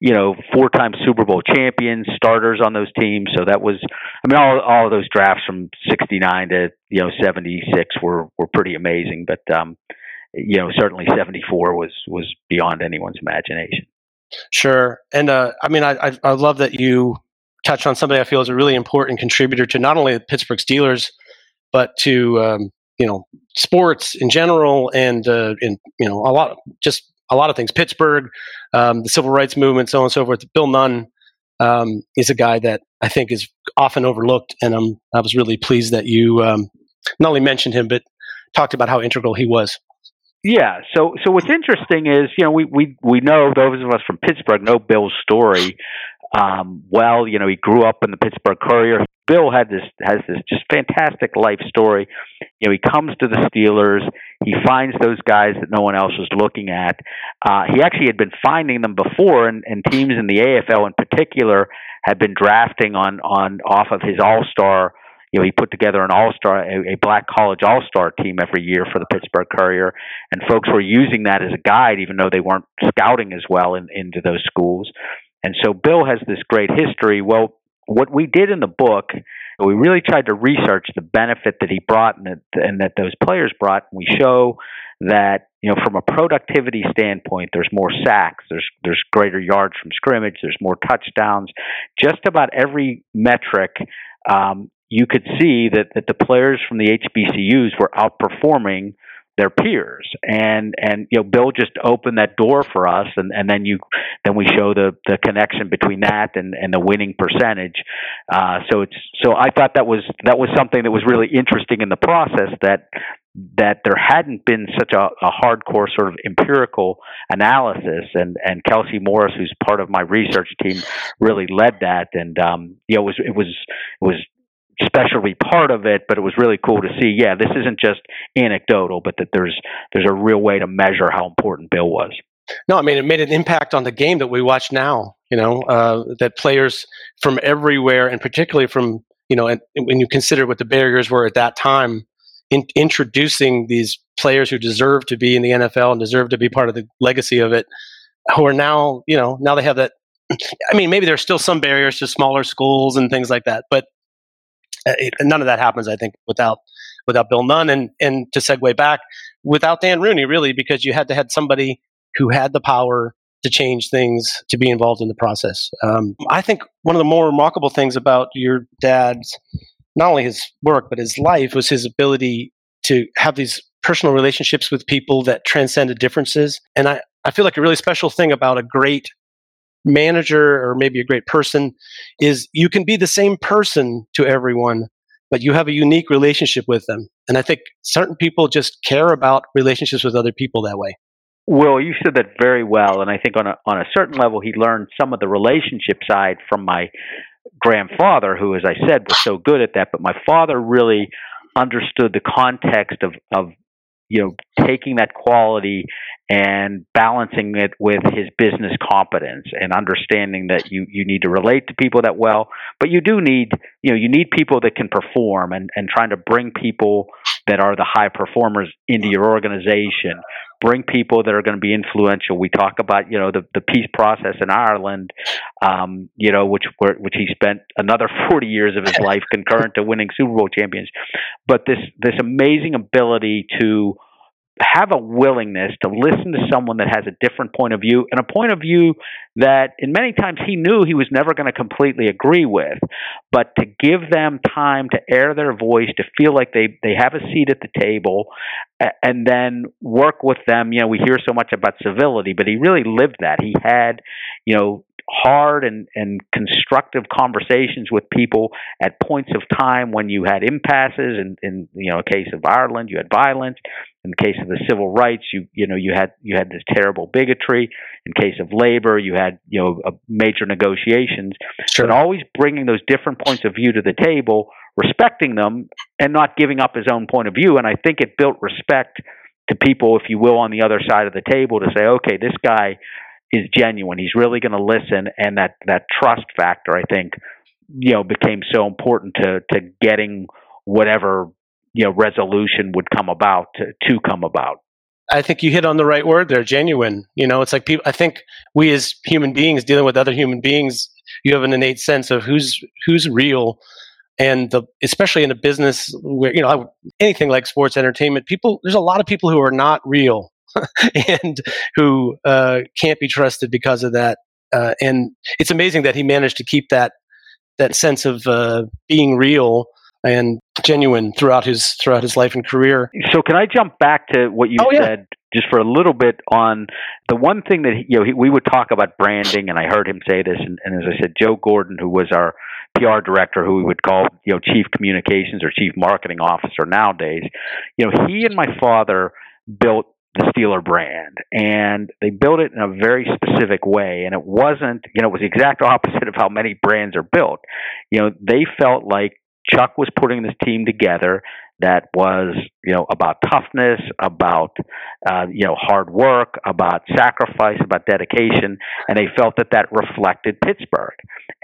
you know, four-time Super Bowl champions, starters on those teams. So that was, I mean, all all of those drafts from sixty-nine to, you know, seventy-six were, were pretty amazing. But, um, you know, certainly seventy-four was, was beyond anyone's imagination. Sure. And, uh, I mean, I, I love that you touched on somebody I feel is a really important contributor to not only the Pittsburgh Steelers, but to, um, you know, sports in general, and uh, in you know a lot, of, just a lot of things. Pittsburgh, um, the civil rights movement, so on and so forth. Bill Nunn um, is a guy that I think is often overlooked, and I'm I was really pleased that you um, not only mentioned him but talked about how integral he was. Yeah. So, so what's interesting is you know we we we know those of us from Pittsburgh know Bill's story. Um, well, you know, he grew up in the Pittsburgh Courier. Bill had this has this just fantastic life story. You know, he comes to the Steelers. He finds those guys that no one else was looking at. Uh, he actually had been finding them before, and, and teams in the A F L in particular had been drafting on on off of his All-Star. You know, he put together an all-star, a, a black college all-star team every year for the Pittsburgh Courier, and folks were using that as a guide, even though they weren't scouting as well in, into those schools. And so Bill has this great history. Well, what we did in the book, we really tried to research the benefit that he brought and that, and that those players brought. And we show that, you know, from a productivity standpoint, there's more sacks, there's there's greater yards from scrimmage, there's more touchdowns. Just about every metric, um, you could see that that the players from the H B C Us were outperforming their peers. And, and, you know, Bill just opened that door for us. And, and then you, then we show the, the connection between that and, and the winning percentage. Uh, so it's, so I thought that was, that was something that was really interesting in the process, that, that there hadn't been such a, a hardcore sort of empirical analysis. And, and Kelsey Morris, who's part of my research team, really led that. And, um, you know, it was, it was, it was, special to be part of it, but it was really cool to see, yeah, this isn't just anecdotal, but that there's there's a real way to measure how important Bill was. No, I mean, it made an impact on the game that we watch now, you know, uh, that players from everywhere, and particularly from, you know, and, and when you consider what the barriers were at that time, in, introducing these players who deserve to be in the N F L and deserve to be part of the legacy of it, who are now, you know, now they have that. I mean, maybe there's still some barriers to smaller schools and things like that, but none of that happens, I think, without without Bill Nunn. And and to segue back, without Dan Rooney, really, because you had to had somebody who had the power to change things, to be involved in the process. Um, I think one of the more remarkable things about your dad's, not only his work, but his life, was his ability to have these personal relationships with people that transcended differences. And I, I feel like a really special thing about a great manager, or maybe a great person, is you can be the same person to everyone, but you have a unique relationship with them. And I think certain people just care about relationships with other people that way. Well, you said that very well. And I think on a, on a certain level, he learned some of the relationship side from my grandfather, who, as I said, was so good at that. But my father really understood the context of, of you know, taking that quality and balancing it with his business competence, and understanding that you, you need to relate to people that well, but you do need, you know, you need people that can perform, and, and trying to bring people that are the high performers into your organization, bring people that are going to be influential. We talk about, you know, the, the peace process in Ireland, um, you know, which which he spent another forty years of his life concurrent to winning Super Bowl champions. But this this amazing ability to have a willingness to listen to someone that has a different point of view, and a point of view that in many times he knew he was never going to completely agree with, but to give them time to air their voice, to feel like they, they have a seat at the table, and then work with them. You know, we hear so much about civility, but he really lived that. He had, you know, hard and, and constructive conversations with people at points of time when you had impasses. And in, you know, the case of Ireland, you had violence. In the case of the civil rights, you you know you had you had this terrible bigotry. In case of labor, you had you know a major negotiations. Sure. But always bringing those different points of view to the table, respecting them, and not giving up his own point of view. And I think it built respect to people, if you will, on the other side of the table, to say, okay, this guy is genuine. He's really going to listen. And that, that trust factor, I think, you know, became so important to, to getting whatever, you know, resolution would come about to, to come about. I think you hit on the right word there, genuine. You know, it's like people, I think we as human beings dealing with other human beings, you have an innate sense of who's who's real. And the, especially in a business where, you know, anything like sports entertainment, people, there's a lot of people who are not real and who uh, can't be trusted because of that. Uh, and it's amazing that he managed to keep that that sense of uh, being real and genuine throughout his throughout his life and career. So can I jump back to what you oh, said yeah. just for a little bit on the one thing that, you know, he, we would talk about branding, and I heard him say this. And, and as I said, Joe Gordon, who was our P R director, who we would call, you know, chief communications or chief marketing officer nowadays, you know, he and my father built the Steeler brand, and they built it in a very specific way. And it wasn't, you know, it was the exact opposite of how many brands are built. You know, they felt like Chuck was putting this team together that was, you know, about toughness, about, uh, you know, hard work, about sacrifice, about dedication. And they felt that that reflected Pittsburgh.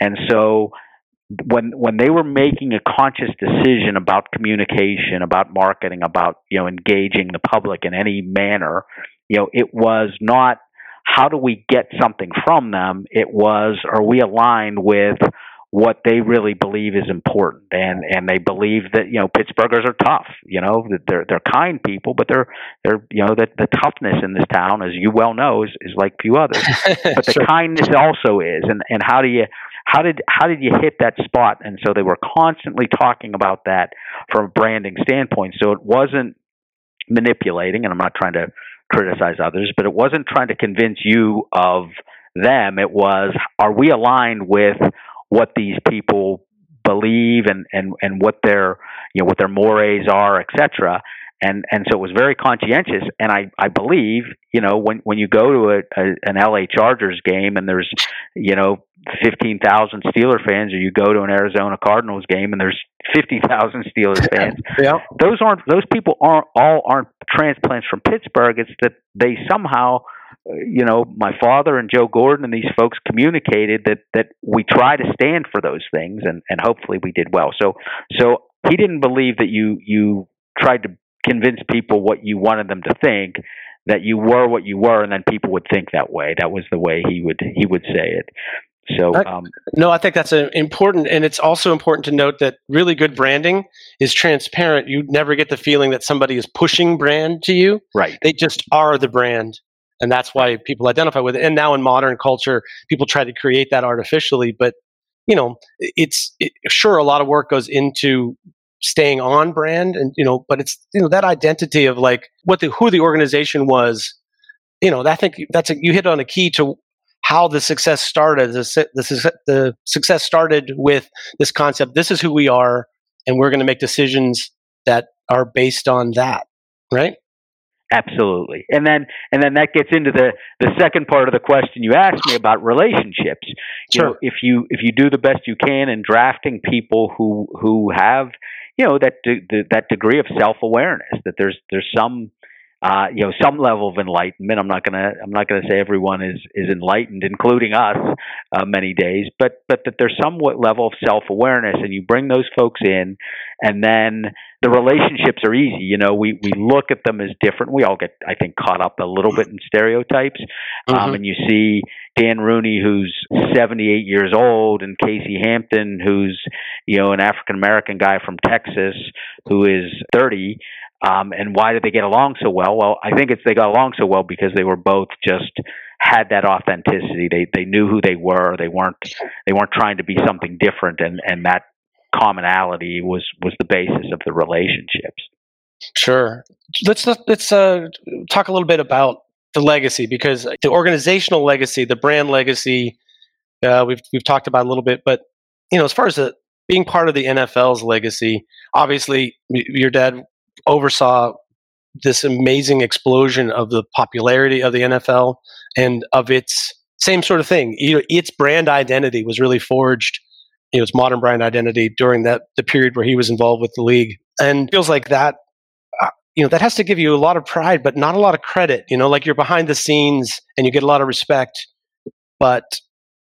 And so when when they were making a conscious decision about communication, about marketing, about, you know, engaging the public in any manner, you know, it was not how do we get something from them? It was, are we aligned with what they really believe is important? And and they believe that, you know, Pittsburghers are tough, you know, that they're they're kind people, but they're they're you know, that the toughness in this town, as you well know, is, is like few others. But the sure. kindness also is. And and how do you How did how did you hit that spot? And so they were constantly talking about that from a branding standpoint. So it wasn't manipulating, and I'm not trying to criticize others, but it wasn't trying to convince you of them. It was, are we aligned with what these people believe and, and, and what their, you know, what their mores are, et cetera. And and so it was very conscientious. And I, I believe, you know, when, when you go to a, a, an L A Chargers game and there's, you know, fifteen thousand Steeler fans, or you go to an Arizona Cardinals game and there's fifty thousand Steelers fans. Yeah. Those aren't those people aren't all aren't transplants from Pittsburgh. It's that they somehow, you know, my father and Joe Gordon and these folks communicated that that we try to stand for those things, and, and hopefully we did well. So so he didn't believe that you you tried to convince people what you wanted them to think, that you were what you were, and then people would think that way. That was the way he would he would say it. So, um, no, I think that's an important, and it's also important to note that really good branding is transparent. You never get the feeling that somebody is pushing brand to you. Right. They just are the brand, and that's why people identify with it. And now in modern culture, people try to create that artificially, but, you know, it's it, sure, a lot of work goes into staying on brand, and, you know, but it's, you know, that identity of like what the, who the organization was, you know, I think that's a, you hit on a key to how the success started. The, the, the success started with this concept. This is who we are, and we're going to make decisions that are based on that, right? Absolutely. And then and then that gets into the, the second part of the question you asked me about relationships. You sure. know, if you if you do the best you can in drafting people who who have, you know, that de- de- that degree of self-awareness, that there's there's some Uh, you know, some level of enlightenment. I'm not gonna. I'm not gonna say everyone is, is enlightened, including us, uh, many days. But but that there's somewhat level of self awareness, and you bring those folks in, and then the relationships are easy. You know, we we look at them as different. We all get, I think, caught up a little bit in stereotypes. Um, mm-hmm. And you see Dan Rooney, who's seventy-eight years old, and Casey Hampton, who's, you know, an African American guy from Texas, who is thirty. Um, and why did they get along so well? Well, I think it's they got along so well because they were both just had that authenticity. They they knew who they were. They weren't they weren't trying to be something different, and, and that commonality was, was the basis of the relationships. Sure. Let's let's uh, talk a little bit about the legacy, because the organizational legacy, the brand legacy, uh, we've we've talked about a little bit, but, you know, as far as the, being part of the N F L's legacy, obviously your dad oversaw this amazing explosion of the popularity of the N F L and of its same sort of thing. You know, its brand identity was really forged, you know, its modern brand identity during that the period where he was involved with the league. And it feels like that, uh, you know, that has to give you a lot of pride, but not a lot of credit. You know, like you're behind the scenes and you get a lot of respect, but,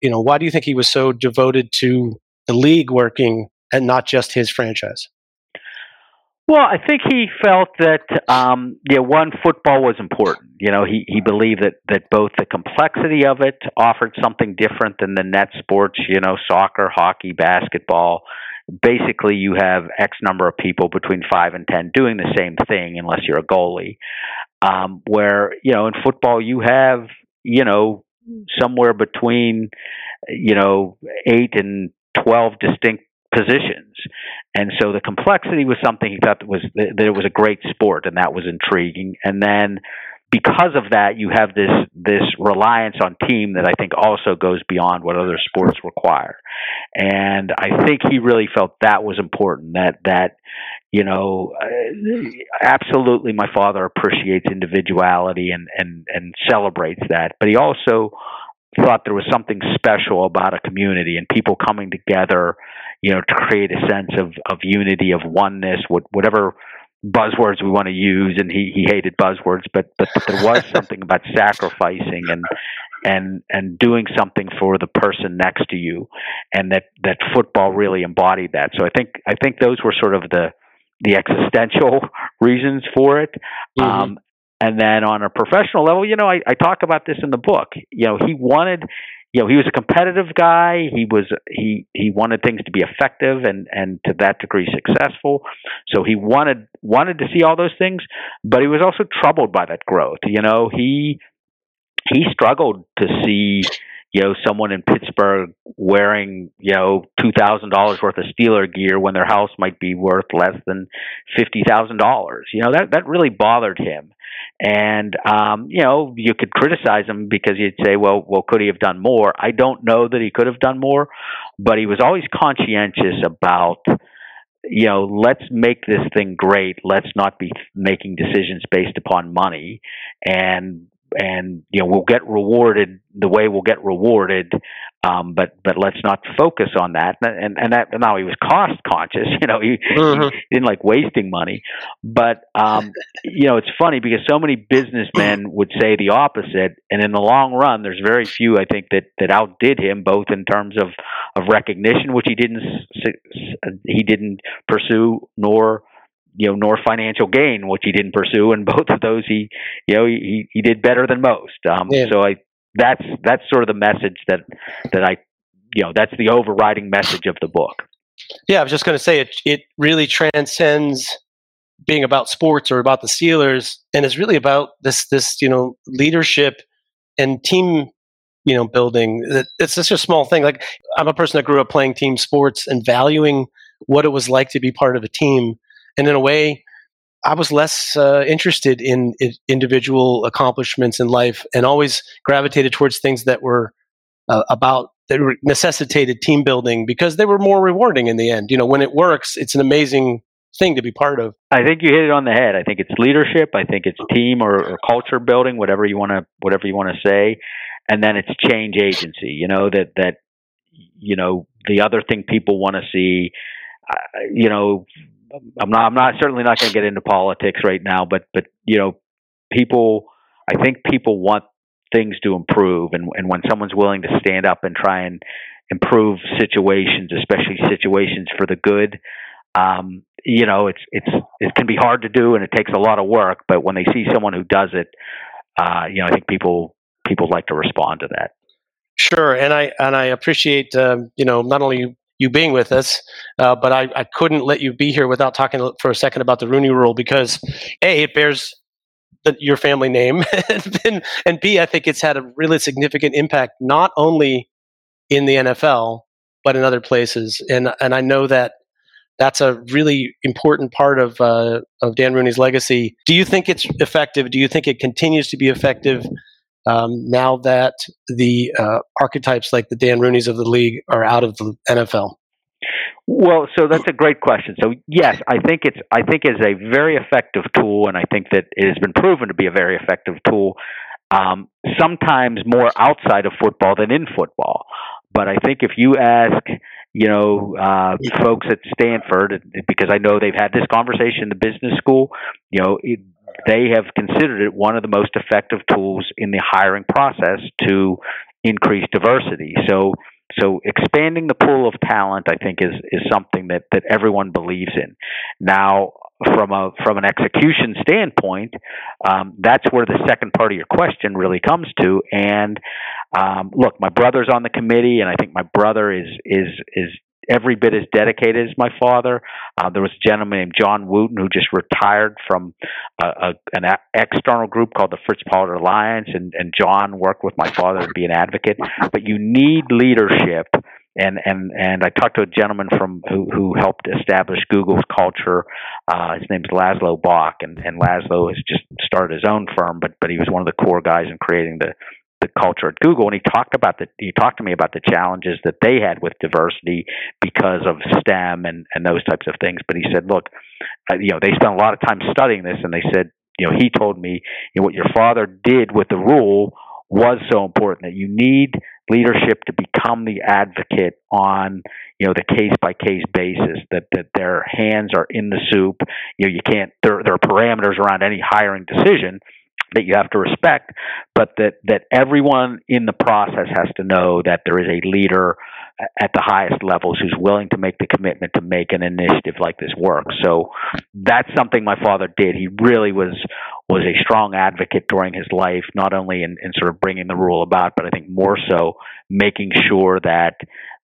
you know, why do you think he was so devoted to the league working and not just his franchise? Well, I think he felt that, um, yeah, one, football was important. You know, he, he believed that, that both the complexity of it offered something different than the net sports, you know, soccer, hockey, basketball. Basically, you have X number of people between five and ten doing the same thing, unless you're a goalie, um, where, you know, in football, you have, you know, somewhere between, you know, eight and twelve distinct positions. And so the complexity was something he thought that was that it was a great sport, and that was intriguing. And then because of that, you have this this reliance on team that I think also goes beyond what other sports require. And I think he really felt that was important, that that you know absolutely my father appreciates individuality and and and celebrates that, but he also thought there was something special about a community and people coming together, you know, to create a sense of, of unity, of oneness, what, whatever buzzwords we want to use. And he, he hated buzzwords, but, but there was something about sacrificing and, and, and doing something for the person next to you. And that, that football really embodied that. So I think, I think those were sort of the, the existential reasons for it. Mm-hmm. Um, And then on a professional level, you know, I, I talk about this in the book. You know, he wanted, you know, he was a competitive guy. He was, he, he wanted things to be effective and, and to that degree successful. So he wanted, wanted to see all those things, but he was also troubled by that growth. You know, he, he struggled to see, you know, someone in Pittsburgh wearing, you know, two thousand dollars worth of Steeler gear when their house might be worth less than fifty thousand dollars. You know, that, that really bothered him. And, um, you know, you could criticize him because you'd say, well, well, could he have done more? I don't know that he could have done more, but he was always conscientious about, you know, let's make this thing great. Let's not be making decisions based upon money. And, and, you know, we'll get rewarded the way we'll get rewarded. Um, but, but let's not focus on that. And, and that, now he was cost conscious, you know, he, mm-hmm. he didn't like wasting money, but, um, you know, it's funny because so many businessmen would say the opposite. And in the long run, there's very few, I think, that, that outdid him, both in terms of, of recognition, which he didn't, he didn't pursue, nor, you know, nor financial gain, which he didn't pursue. And both of those, he, you know, he, he did better than most. Um, yeah. So I, that's, that's sort of the message that, that I, you know, that's the overriding message of the book. Yeah. I was just going to say it, it really transcends being about sports or about the Steelers. And it's really about this, this, you know, leadership and team, you know, building. It's just a small thing. Like, I'm a person that grew up playing team sports and valuing what it was like to be part of a team. And in a way, I was less uh, interested in, in individual accomplishments in life, and always gravitated towards things that were uh, about that necessitated team building, because they were more rewarding in the end. You know, when it works, it's an amazing thing to be part of. I think you hit it on the head. I think it's leadership. I think it's team or, or culture building, whatever you want to, whatever you want to say. And then it's change agency. You know, that that you know the other thing people want to see. Uh, you know. I'm not, I'm not, certainly not going to get into politics right now, but, but, you know, people, I think people want things to improve. And, and when someone's willing to stand up and try and improve situations, especially situations for the good, um, you know, it's, it's, it can be hard to do and it takes a lot of work, but when they see someone who does it, uh, you know, I think people, people like to respond to that. Sure. And I, and I appreciate, um, you know, not only you being with us, uh, but I, I couldn't let you be here without talking for a second about the Rooney Rule, because A, it bears the, your family name, and, and B, I think it's had a really significant impact, not only in the N F L, but in other places. And and I know that that's a really important part of uh, of Dan Rooney's legacy. Do you think it's effective? Do you think it continues to be effective Um, now that the uh, archetypes like the Dan Rooneys of the league are out of the N F L? Well, so that's a great question. So yes, I think it's I think it's a very effective tool, and I think that it has been proven to be a very effective tool, um, sometimes more outside of football than in football. But I think if you ask, you know, uh, folks at Stanford, because I know they've had this conversation in the business school, you know, it, they have considered it one of the most effective tools in the hiring process to increase diversity. So, so expanding the pool of talent, I think, is, is something that, that everyone believes in. Now, from a from an execution standpoint, um, that's where the second part of your question really comes to. And um, look, my brother's on the committee, and I think my brother is is is every bit as dedicated as my father. Uh, there was a gentleman named John Wooten who just retired from a, a, an a- external group called the Fritz Pollard Alliance, and, and John worked with my father to be an advocate. But you need leadership. And and and I talked to a gentleman from who, who helped establish Google's culture. Uh, his name's Laszlo Bock, and, and Laszlo has just started his own firm, but but he was one of the core guys in creating the, the culture at Google. And he talked about the he talked to me about the challenges that they had with diversity because of STEM and, and those types of things. But he said, look, uh, you know, they spent a lot of time studying this, and they said, you know, he told me, you know, what your father did with the rule was so important, that you need leadership to become the advocate on, you know, the case by case basis, that, that their hands are in the soup. You know, you can't, there, there are parameters around any hiring decision that you have to respect, but that, that everyone in the process has to know that there is a leader at the highest levels who's willing to make the commitment to make an initiative like this work. So that's something my father did. He really was was a strong advocate during his life, not only in, in sort of bringing the rule about, but I think more so making sure that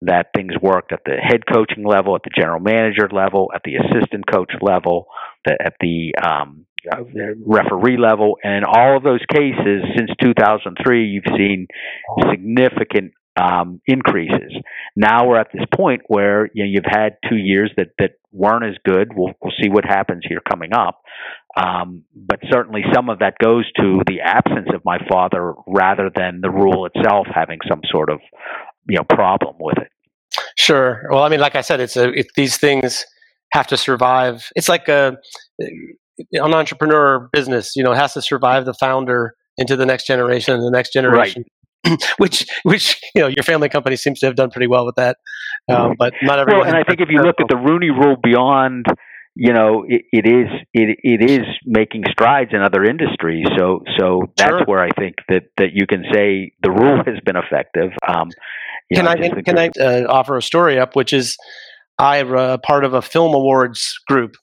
that things worked at the head coaching level, at the general manager level, at the assistant coach level, the, at the um, referee level. And in all of those cases, since two thousand three, you've seen significant um, increases. Now we're at this point where, you know, you've had two years that, that weren't as good. We'll, we'll see what happens here coming up. Um, but certainly some of that goes to the absence of my father rather than the rule itself having some sort of, you know, problem with it. Sure. Well, I mean, like I said, it's a, it, these things have to survive. It's like a, an entrepreneur business, you know, has to survive the founder into the next generation and the next generation. Right. Which, which you know, your family company seems to have done pretty well with that, um, but not everyone. Well, and I think if you look at the Rooney Rule beyond, you know, it, it is it it is making strides in other industries. So so that's sure. where I think that, that you can say the rule has been effective. Um, can know, I can, can I uh, offer a story up, which is I'm uh, part of a film awards group.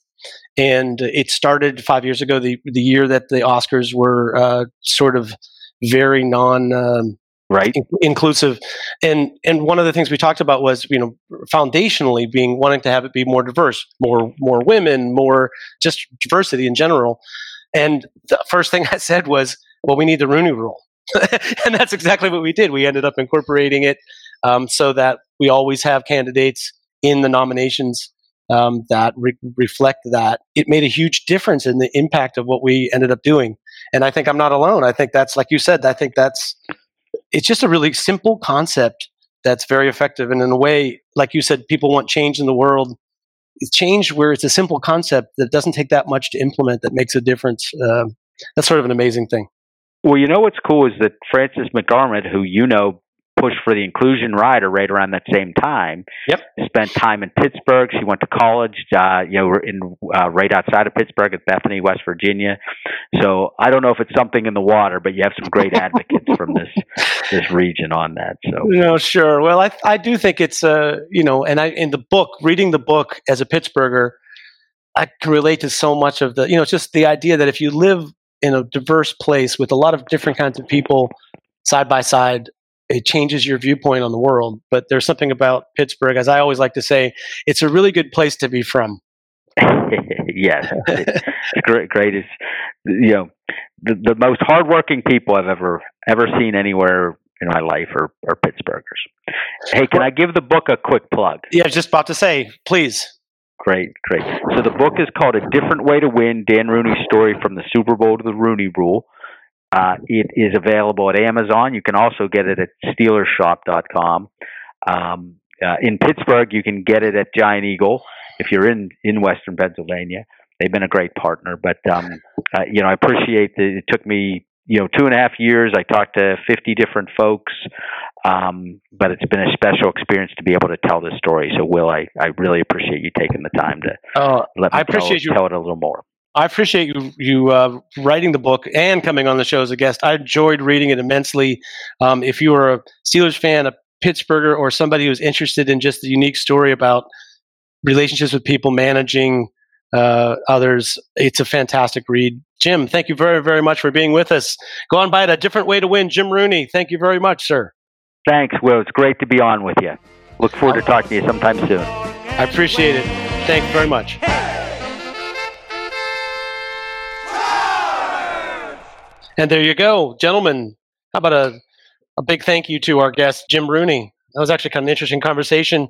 And it started five years ago, the, the year that the Oscars were uh, sort of very non um, right in- inclusive, and and one of the things we talked about was, you know, foundationally being wanting to have it be more diverse, more more women, more just diversity in general. And the first thing I said was, well, we need the Rooney Rule, and that's exactly what we did. We ended up incorporating it um, so that we always have candidates in the nominations um, that re- reflect that. It made a huge difference in the impact of what we ended up doing, and I think I'm not alone. I think that's, like you said, I think that's. It's just a really simple concept that's very effective. And in a way, like you said, people want change in the world. It's change where it's a simple concept that doesn't take that much to implement that makes a difference. Uh, that's sort of an amazing thing. Well, you know what's cool is that Francis McDermott, who you know pushed for the Inclusion Rider right around that same time, yep. spent time in Pittsburgh. She went to college, uh, you know, in uh, right outside of Pittsburgh at Bethany, West Virginia. So I don't know if it's something in the water, but you have some great advocates from this this region on that. So no, sure. Well, I I do think it's uh you know, and I in the book, reading the book as a Pittsburgher, I can relate to so much of the, you know, it's just the idea that if you live in a diverse place with a lot of different kinds of people side by side, it changes your viewpoint on the world. But there's something about Pittsburgh, as I always like to say, it's a really good place to be from. Yes. It's great, great. It's, you know, the, the most hardworking people I've ever, ever seen anywhere in my life are, are Pittsburghers. Hey, can I give the book a quick plug? Yeah, I was just about to say, please. Great, great. So the book is called A Different Way to Win, Dan Rooney's Story from the Super Bowl to the Rooney Rule. Uh, it is available at Amazon. You can also get it at Steeler Shop dot com. Um, uh, in Pittsburgh, you can get it at Giant Eagle if you're in, in Western Pennsylvania. They've been a great partner. But, um, uh, you know, I appreciate that it took me, you know, two and a half years. I talked to fifty different folks, um, but it's been a special experience to be able to tell this story. So, Will, I, I really appreciate you taking the time to uh, let me I appreciate tell, you. tell it a little more. I appreciate you, you uh, writing the book and coming on the show as a guest. I enjoyed reading it immensely. Um, if you are a Steelers fan, a Pittsburgher, or somebody who's interested in just the unique story about relationships with people, managing uh, others. It's a fantastic read. Jim, thank you very, very much for being with us. Go on by it, A Different Way to Win. Jim Rooney, thank you very much, sir. Thanks, Will. It's great to be on with you. Look forward to talking to you sometime soon. I appreciate it. Thank you very much. And there you go, gentlemen. How about a, a big thank you to our guest, Jim Rooney. That was actually kind of an interesting conversation,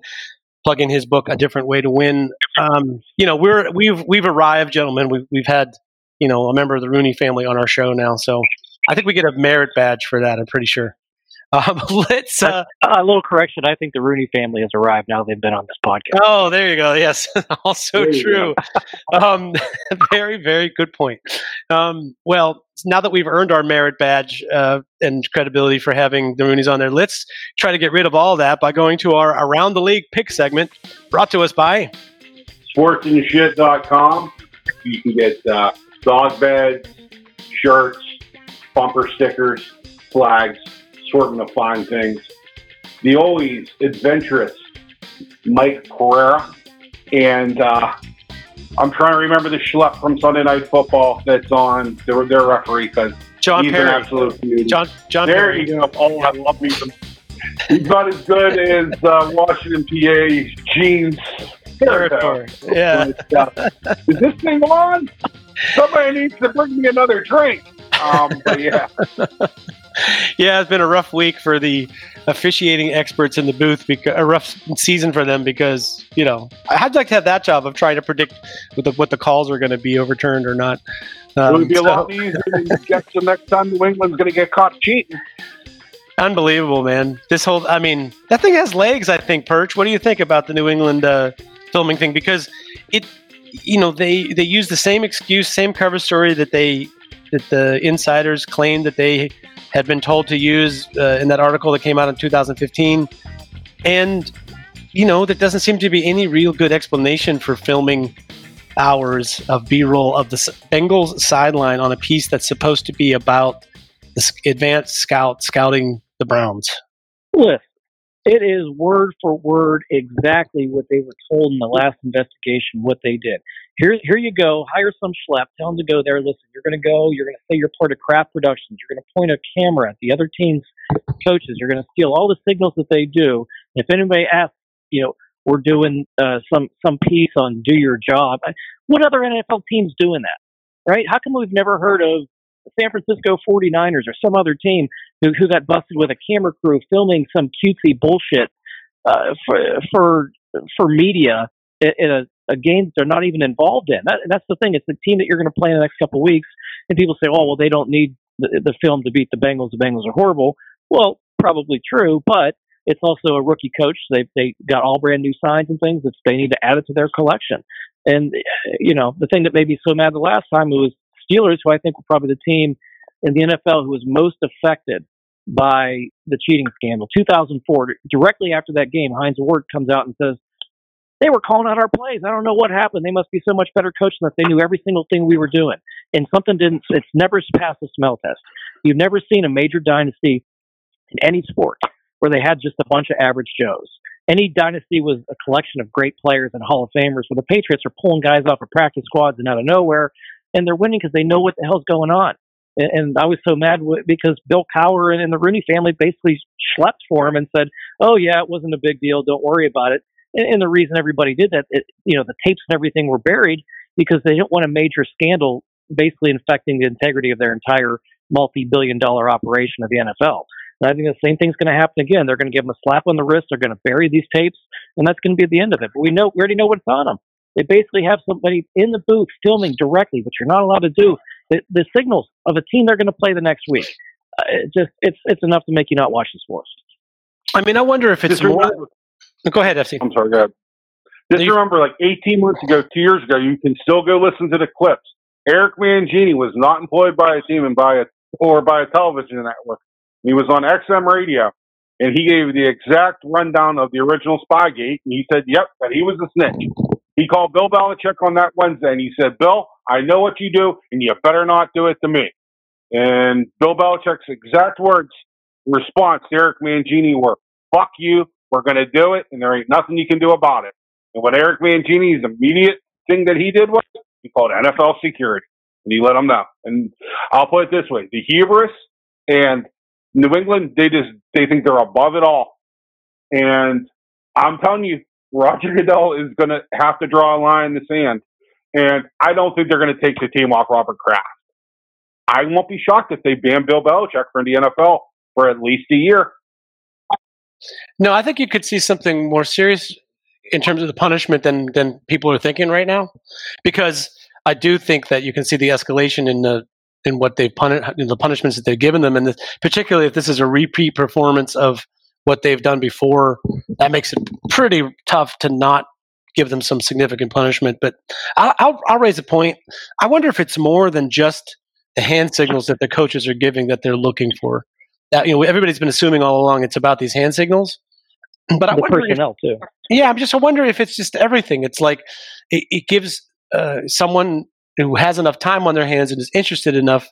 plugging his book, A Different Way to Win. Um, you know, we're, we've we've arrived, gentlemen. We've, we've had, you know, a member of the Rooney family on our show now. So I think we get a merit badge for that, I'm pretty sure. Um, let's uh, a, a little correction. I think the Rooney family has arrived now they've been on this podcast. Oh, there you go. Yes, also true. um, very, very good point. Um, well, now that we've earned our merit badge uh, and credibility for having the Rooneys on there, let's try to get rid of all that by going to our Around the League pick segment, brought to us by sports and shit dot com. You can get uh, dog beds, shirts, bumper stickers, flags. Assortment of fine things. The always adventurous Mike Pereira, and uh, I'm trying to remember the schlep from Sunday Night Football that's on their, their referee because John he's Perry. An absolute beauty. John, John there Perry. You go. Oh, I love me. He's not as good as uh, Washington, P A. Gene's territory. Yeah. Is this thing on? Somebody needs to bring me another drink. Um, but yeah. Yeah, it's been a rough week for the officiating experts in the booth, because a rough season for them because, you know, I'd like to have that job of trying to predict what the, what the calls are going to be overturned or not. Um, it would be so. A lot easier to get the next time New England's going to get caught cheating. Unbelievable, man. This whole, I mean, that thing has legs, I think, Perch. What do you think about the New England uh, filming thing? Because it, you know, they, they use the same excuse, same cover story that they, that the insiders claimed that they had been told to use uh, in that article that came out in two thousand fifteen. And, you know, there doesn't seem to be any real good explanation for filming hours of B-roll of the Bengals sideline on a piece that's supposed to be about the advanced scout scouting the Browns. Listen, it is word for word exactly what they were told in the last investigation, what they did. Here, here you go. Hire some schlep. Tell him to go there. Listen, you're going to go. You're going to say you're part of Kraft Productions. You're going to point a camera at the other team's coaches. You're going to steal all the signals that they do. If anybody asks, you know, we're doing uh, some some piece on do your job. What other N F L team's doing that, right? How come we've never heard of the San Francisco forty-niners or some other team who, who got busted with a camera crew filming some cutesy bullshit uh, for for for media in a A game that they're not even involved in. That, that's the thing. It's the team that you're going to play in the next couple of weeks. And people say, oh, well, they don't need the, the film to beat the Bengals. The Bengals are horrible. Well, probably true, but it's also a rookie coach. They they got all brand new signs and things that they need to add it to their collection. And, you know, the thing that made me so mad the last time was Steelers, who I think were probably the team in the N F L who was most affected by the cheating scandal. two thousand four, directly after that game, Hines Ward comes out and says, they were calling out our plays. I don't know what happened. They must be so much better coached that they knew every single thing we were doing. And something didn't, it's never passed the smell test. You've never seen a major dynasty in any sport where they had just a bunch of average Joes. Any dynasty was a collection of great players and Hall of Famers where the Patriots are pulling guys off of practice squads and out of nowhere, and they're winning because they know what the hell's going on. And, and I was so mad because Bill Cowher and, and the Rooney family basically schlepped for him and said, oh, yeah, it wasn't a big deal. Don't worry about it. And the reason everybody did that, it, you know, the tapes and everything were buried because they didn't want a major scandal basically infecting the integrity of their entire multi-billion dollar operation of the N F L. And I think the same thing's going to happen again. They're going to give them a slap on the wrist. They're going to bury these tapes, and that's going to be the end of it. But we know, we already know what's on them. They basically have somebody in the booth filming directly, which you're not allowed to do. The, the signals of a team they're going to play the next week. Uh, it just it's it's enough to make you not watch the sports. I mean, I wonder if it's just more... Remember- Go ahead, F C. I'm sorry, go ahead. Just you- remember, like eighteen months ago, two years ago, you can still go listen to the clips. Eric Mangini was not employed by a team and by a, or by a television network. He was on X M radio, and he gave the exact rundown of the original Spygate, and he said, yep, that he was a snitch. He called Bill Belichick on that Wednesday, and he said, Bill, I know what you do, and you better not do it to me. And Bill Belichick's exact words, response to Eric Mangini were, fuck you. We're going to do it, and there ain't nothing you can do about it. And what Eric Mangini's immediate thing that he did was he called N F L security, and he let them know. And I'll put it this way: the hubris and New England, they just they think they're above it all. And I'm telling you, Roger Goodell is going to have to draw a line in the sand. And I don't think they're going to take the team off Robert Kraft. I won't be shocked if they ban Bill Belichick from the N F L for at least a year. No, I think you could see something more serious in terms of the punishment than than people are thinking right now, because I do think that you can see the escalation in the in what they've pun- in the punishments that they've given them, and the, particularly if this is a repeat performance of what they've done before, that makes it pretty tough to not give them some significant punishment. But I, I'll, I'll raise a point. I wonder if it's more than just the hand signals that the coaches are giving that they're looking for. That, you know, everybody's been assuming all along it's about these hand signals, but I wonder personnel if, too. Yeah, I'm just I wonder if it's just everything. It's like it, it gives uh, someone who has enough time on their hands and is interested enough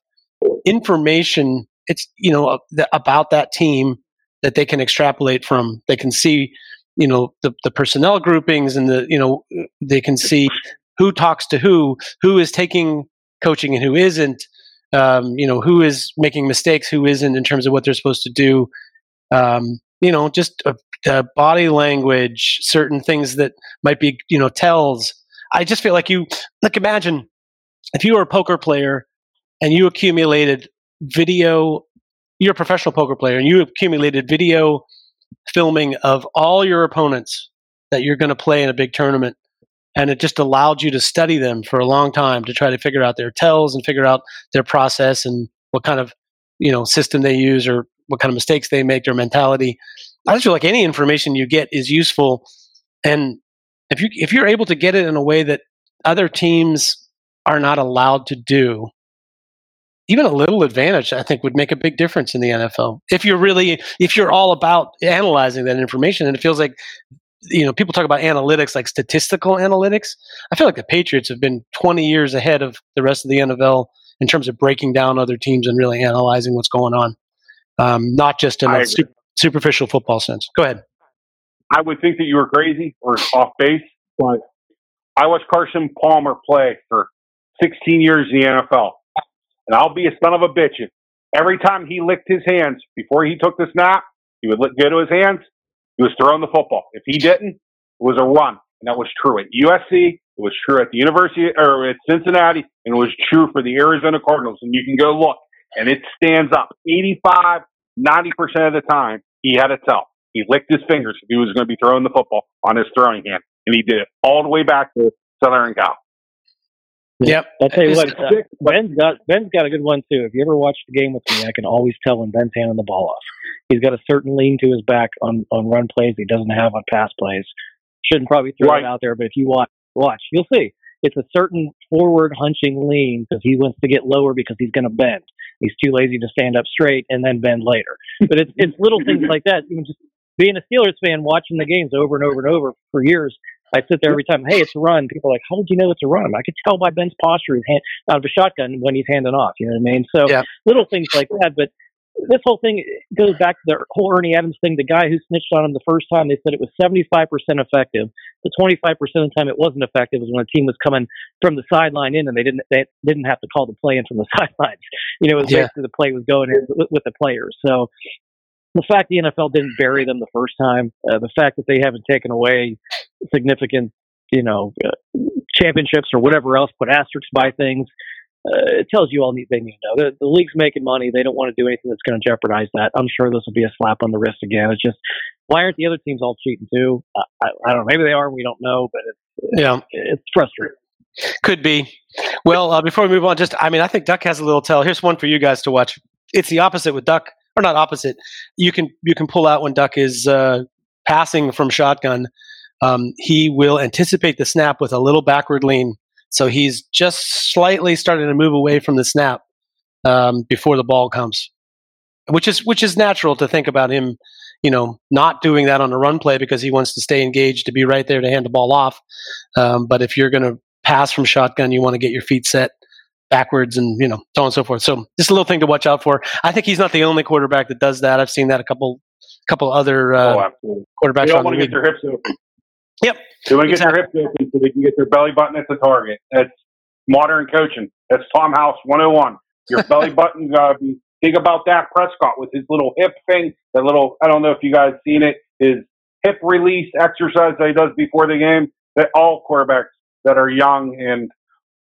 information. It's you know the, about that team that they can extrapolate from. They can see you know the the personnel groupings and the you know they can see who talks to who, who is taking coaching and who isn't. Um, you know, who is making mistakes, who isn't in terms of what they're supposed to do. Um, you know, just uh, uh, body language, certain things that might be, you know, tells. I just feel like you, like imagine if you were a poker player and you accumulated video, you're a professional poker player and you accumulated video filming of all your opponents that you're going to play in a big tournament. And it just allowed you to study them for a long time to try to figure out their tells and figure out their process and what kind of, you know, system they use or what kind of mistakes they make, their mentality. I just feel like any information you get is useful. And if you, if you're able to get it in a way that other teams are not allowed to do, even a little advantage, I think, would make a big difference in the N F L. If you're really, if you're all about analyzing that information, and it feels like, you know, people talk about analytics, like statistical analytics. I feel like the Patriots have been twenty years ahead of the rest of the N F L in terms of breaking down other teams and really analyzing what's going on, um, not just in a su- superficial football sense. Go ahead. I would think that you were crazy or off base, but I watched Carson Palmer play for sixteen years in the N F L, and I'll be a son of a bitch. Every time he licked his hands before he took the snap, he would lick good to his hands. He was throwing the football. If he didn't, it was a run. And that was true at U S C. It was true at the University or at Cincinnati. And it was true for the Arizona Cardinals. And you can go look. And it stands up. eighty-five, ninety percent of the time, he had a tell. He licked his fingers if he was going to be throwing the football on his throwing hand. And he did it all the way back to Southern Cal. Yep. I'll tell you what, uh, Ben's got, Ben's got a good one, too. If you ever watched the game with me, I can always tell when Ben's handing the ball off. He's got a certain lean to his back on, on run plays he doesn't have on pass plays. Shouldn't probably throw right. it out there, but if you watch, watch, you'll see. It's a certain forward hunching lean because he wants to get lower because he's going to bend. He's too lazy to stand up straight and then bend later. But it's it's little things like that. Even just being a Steelers fan, watching the games over and over and over for years, I sit there every time, hey, it's a run. People are like, how did you know it's a run? I could tell by Ben's posture he's hand, out of a shotgun when he's handing off. You know what I mean? So yeah. Little things like that. But this whole thing goes back to the whole Ernie Adams thing. The guy who snitched on him the first time, they said it was seventy-five percent effective. The twenty-five percent of the time it wasn't effective was when a team was coming from the sideline in and they didn't they didn't have to call the play in from the sidelines. You know, it was yeah. basically the play was going in with, with the players. So the fact the N F L didn't bury them the first time, uh, the fact that they haven't taken away significant, you know, uh, championships or whatever else, put asterisks by things, uh, it tells you all they need to know. The, the league's making money. They don't want to do anything that's going to jeopardize that. I'm sure this will be a slap on the wrist again. It's just, why aren't the other teams all cheating too? I, I, I don't know. Maybe they are. We don't know, but it's, yeah. it's frustrating. Could be. Well, uh, before we move on, just, I mean, I think Duck has a little tell. Here's one for you guys to watch. It's the opposite with Duck. Or not opposite. You can you can pull out when Duck is uh, passing from shotgun. Um, he will anticipate the snap with a little backward lean, so he's just slightly starting to move away from the snap um, before the ball comes, which is which is natural to think about him. You know, not doing that on a run play because he wants to stay engaged to be right there to hand the ball off. Um, but if you're going to pass from shotgun, you want to get your feet set backwards and, you know, so on and so forth. So just a little thing to watch out for. I think he's not the only quarterback that does that. I've seen that a couple couple other uh, oh, quarterbacks. You don't want to get your hips open. Yep. They want to get exactly. their hips open so they can get their belly button at the target. That's modern coaching. That's Tom House one oh one. Your belly button's got to be. Think about Dak Prescott with his little hip thing, that little, I don't know if you guys seen it, his hip release exercise that he does before the game, that all quarterbacks that are young and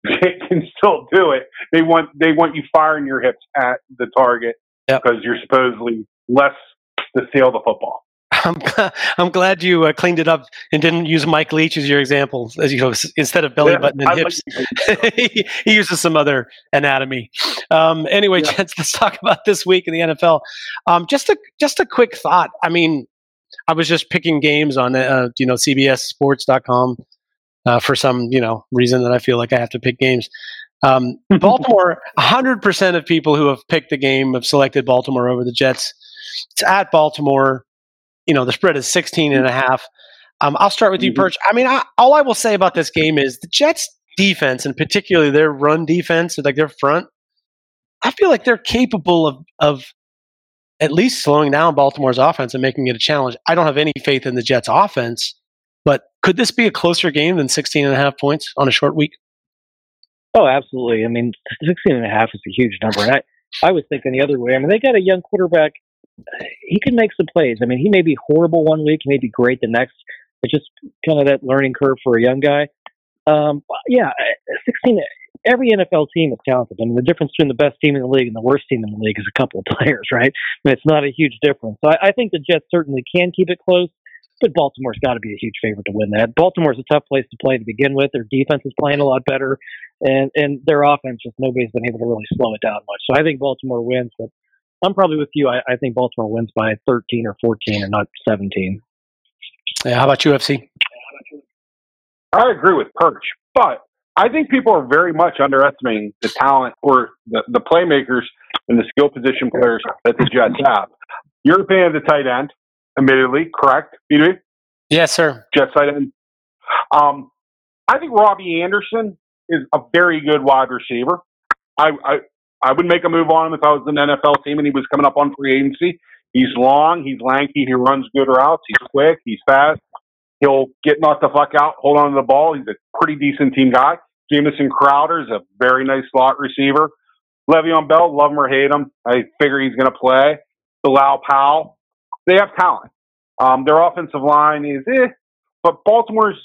can still do it, they want they want you firing your hips at the target yep. because you're supposedly less to seal the football. I'm, I'm glad you uh, cleaned it up and didn't use Mike Leach as your example, as you know, instead of belly yeah, button and I hips. Like he, he uses some other anatomy. Um, anyway, yeah. gents, let's talk about this week in the N F L. Um, just a just a quick thought. I mean, I was just picking games on uh, you know C B S Sports dot com uh, for some you know reason that I feel like I have to pick games. Um, Baltimore, one hundred percent of people who have picked the game have selected Baltimore over the Jets. It's at Baltimore. You know, the spread is sixteen and a half. Um, I'll start with you, Perch. I mean, I, all I will say about this game is the Jets' defense, and particularly their run defense, like their front, I feel like they're capable of of at least slowing down Baltimore's offense and making it a challenge. I don't have any faith in the Jets' offense, but could this be a closer game than sixteen and a half points on a short week? Oh, absolutely. I mean, sixteen and a half is a huge number. And I, I was thinking the other way. I mean, they got a young quarterback. He can make some plays. I mean, he may be horrible one week, he may be great the next. It's just kind of that learning curve for a young guy. Um, yeah, sixteen. Every N F L team is talented. I mean, the difference between the best team in the league and the worst team in the league is a couple of players, right? I mean, it's not a huge difference. So I, I think the Jets certainly can keep it close, but Baltimore's got to be a huge favorite to win that. Baltimore's a tough place to play to begin with. Their defense is playing a lot better, and and their offense just nobody's been able to really slow it down much. So I think Baltimore wins, but. I'm probably with you. I, I think Baltimore wins by thirteen or fourteen and not seventeen. Yeah, how about you, F C? I agree with Perch, but I think people are very much underestimating the talent or the, the playmakers and the skill position players that the Jets have. You're a fan of the tight end, admittedly, correct? B D? Yes, sir. Jets tight end. Um, I think Robbie Anderson is a very good wide receiver. I, I I would make a move on him if I was an N F L team and he was coming up on free agency. He's long, he's lanky, he runs good routes, he's quick, he's fast. He'll get knocked the fuck out, hold on to the ball. He's a pretty decent team guy. Jamison Crowder is a very nice slot receiver. Le'Veon Bell, love him or hate him. I figure he's going to play. Bilal Powell, they have talent. Um, their offensive line is eh, but Baltimore's,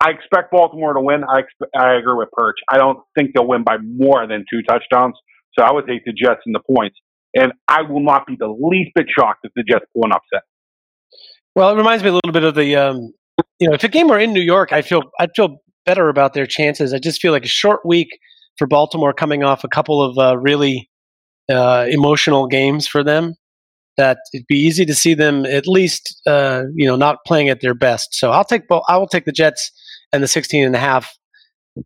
I expect Baltimore to win. I, expe- I agree with Perch. I don't think they'll win by more than two touchdowns. So I would take the Jets in the points. And I will not be the least bit shocked if the Jets pull an upset. Well, it reminds me a little bit of the, um, you know, if a game were in New York, I feel I feel better about their chances. I just feel like a short week for Baltimore coming off a couple of uh, really uh, emotional games for them, that it'd be easy to see them at least, uh, you know, not playing at their best. So I'll take I will take the Jets and the sixteen and a half.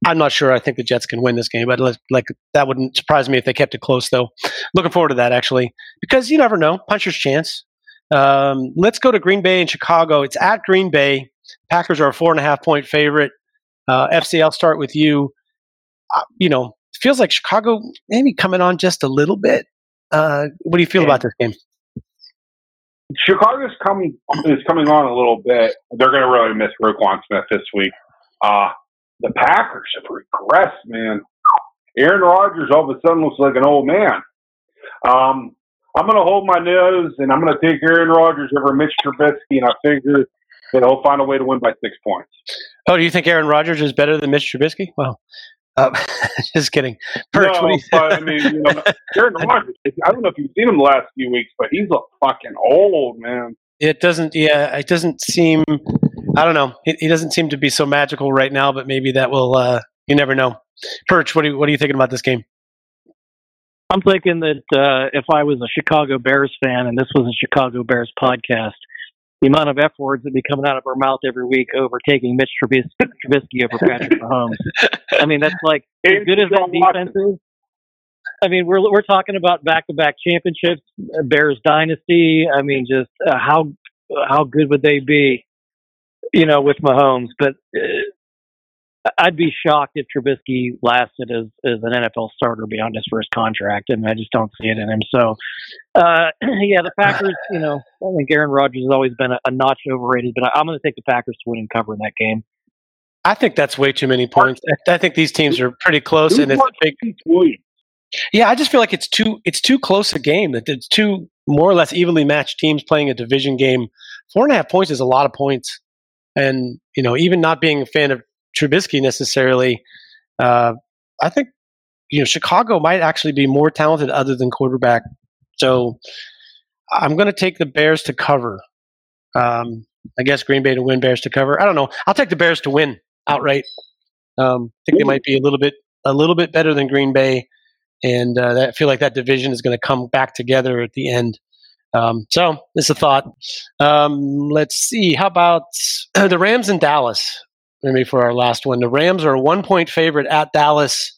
I'm not sure. I think the Jets can win this game, but like that wouldn't surprise me if they kept it close, though. Looking forward to that, actually, because you never know. Puncher's chance. Um, let's go to Green Bay and Chicago. It's at Green Bay. Packers are a four and a half point favorite. Uh, F C, I'll start with you. Uh, you know, it feels like Chicago maybe coming on just a little bit. Uh, what do you feel yeah. about this game? Chicago's coming is coming on a little bit. They're going to really miss Roquan Smith this week. Uh, The Packers have regressed, man. Aaron Rodgers all of a sudden looks like an old man. Um, I'm going to hold my nose, and I'm going to take Aaron Rodgers over Mitch Trubisky, and I figure that he'll find a way to win by six points. Oh, do you think Aaron Rodgers is better than Mitch Trubisky? Wow. Uh, just kidding. Perch, no, but I mean, you know, Aaron Rodgers, I don't know if you've seen him the last few weeks, but he's a fucking old man. It doesn't, yeah, it doesn't seem... I don't know. He, he doesn't seem to be so magical right now, but maybe that will. Uh, you never know. Perch, what are you, what are you thinking about this game? I'm thinking that uh, if I was a Chicago Bears fan and this was a Chicago Bears podcast, the amount of F words that be coming out of our mouth every week over taking Mitch Trubisky, Trubisky over Patrick Mahomes. I mean, that's like as good as that defense is. I mean, we're we're talking about back-to-back championships, Bears dynasty. I mean, just uh, how how good would they be? You know, with Mahomes, but uh, I'd be shocked if Trubisky lasted as, as an N F L starter beyond his first contract, and I just don't see it in him. So, uh, yeah, the Packers, you know, I think Aaron Rodgers has always been a, a notch overrated, but I, I'm going to take the Packers to win and cover in that game. I think that's way too many points. I think these teams are pretty close, and it's a big. Yeah, I just feel like it's too it's too close a game. That it's two more or less evenly matched teams playing a division game. Four and a half points is a lot of points, and you know, even not being a fan of Trubisky necessarily, uh, I think you know Chicago might actually be more talented other than quarterback. So I'm going to take the Bears to cover. Um, I guess Green Bay to win, Bears to cover. I don't know. I'll take the Bears to win outright. Um, I think they might be a little bit a little bit better than Green Bay. And uh, that, I feel like that division is going to come back together at the end. Um, so, it's a thought. Um, let's see. How about uh, the Rams and Dallas? Maybe for our last one. The Rams are a one-point favorite at Dallas.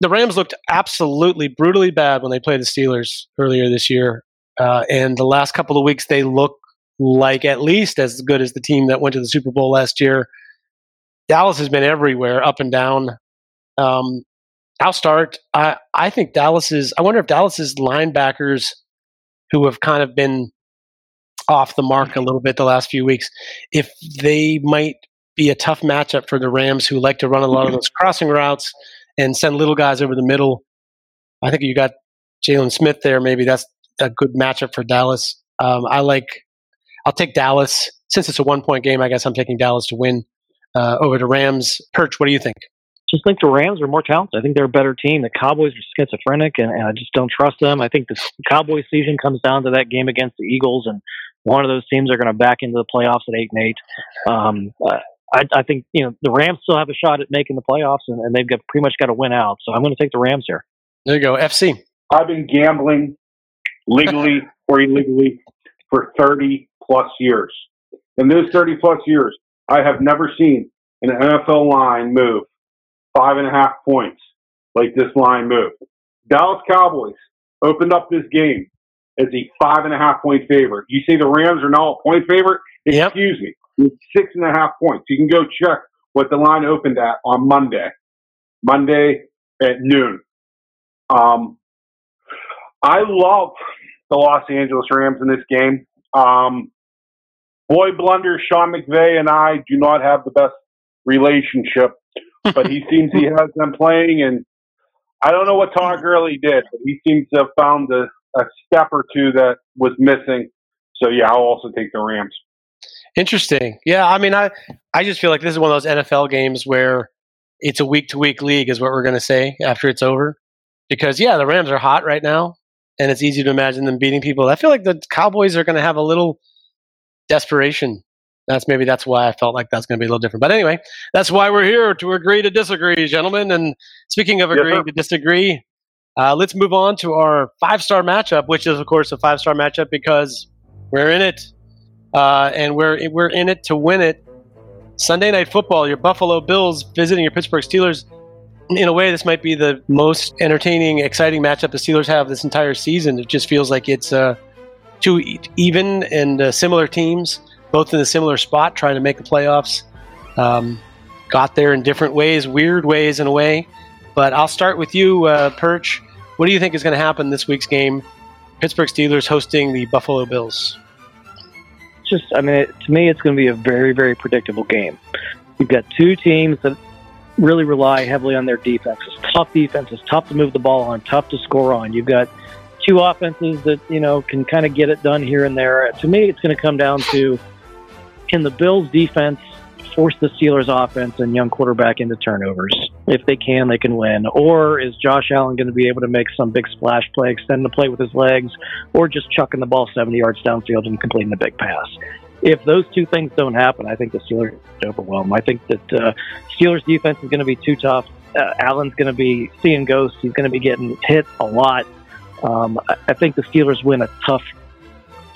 The Rams looked absolutely brutally bad when they played the Steelers earlier this year. Uh, and the last couple of weeks, they look like at least as good as the team that went to the Super Bowl last year. Dallas has been everywhere, up and down. Um, I'll start. I, I think Dallas's, I wonder if Dallas's linebackers who have kind of been off the mark a little bit the last few weeks, if they might be a tough matchup for the Rams who like to run a lot of those crossing routes and send little guys over the middle. I think you got Jalen Smith there. Maybe that's a good matchup for Dallas. Um, I like, I'll take Dallas. Since it's a one-point game, I guess I'm taking Dallas to win uh, over the Rams. Perch, what do you think? Just think the Rams are more talented. I think they're a better team. The Cowboys are schizophrenic, and, and I just don't trust them. I think the Cowboys season comes down to that game against the Eagles, and one of those teams are going to back into the playoffs at eight and eight. Um, I, I think you know the Rams still have a shot at making the playoffs, and, and they've got pretty much got to win out. So I'm going to take the Rams here. There you go, F C. I've been gambling legally or illegally for thirty plus years. In those thirty plus years, I have never seen an N F L line move five and a half points like this line move. Dallas Cowboys opened up this game as a five and a half point favorite. You say the Rams are now a point favorite? Excuse yep. me. It's six and a half points. You can go check what the line opened at on Monday. Monday at noon. Um, I love the Los Angeles Rams in this game. Um, Boy Blunder, Sean McVay, and I do not have the best relationship, but he seems he has them playing, and I don't know what Todd Gurley did, but he seems to have found a, a step or two that was missing. So, yeah, I'll also take the Rams. Interesting. Yeah, I mean, I, I just feel like this is one of those N F L games where it's a week-to-week league is what we're going to say after it's over. Because, yeah, the Rams are hot right now, and it's easy to imagine them beating people. I feel like the Cowboys are going to have a little desperation. That's maybe that's why I felt like that's going to be a little different. But anyway, that's why we're here, to agree to disagree, gentlemen. And speaking of agreeing yeah. to disagree, uh, let's move on to our five-star matchup, which is, of course, a five-star matchup because we're in it. Uh, and we're we're in it to win it. Sunday Night Football, your Buffalo Bills visiting your Pittsburgh Steelers. In a way, this might be the most entertaining, exciting matchup the Steelers have this entire season. It just feels like it's uh, two even and uh, similar teams, both in a similar spot, trying to make the playoffs. Um, got there in different ways, weird ways in a way. But I'll start with you, uh, Perch. What do you think is going to happen this week's game? Pittsburgh Steelers hosting the Buffalo Bills. Just, I mean, it, to me, it's going to be a very, very predictable game. You've got two teams that really rely heavily on their defenses. Tough defenses, tough to move the ball on, tough to score on. You've got two offenses that, you know, can kind of get it done here and there. To me, it's going to come down to, can the Bills' defense force the Steelers' offense and young quarterback into turnovers? If they can, they can win. Or is Josh Allen going to be able to make some big splash play, extend the play with his legs, or just chucking the ball seventy yards downfield and completing the big pass? If those two things don't happen, I think the Steelers overwhelm. I think that uh, Steelers' defense is going to be too tough. Uh, Allen's going to be seeing ghosts. He's going to be getting hit a lot. Um, I, I think the Steelers win a tough,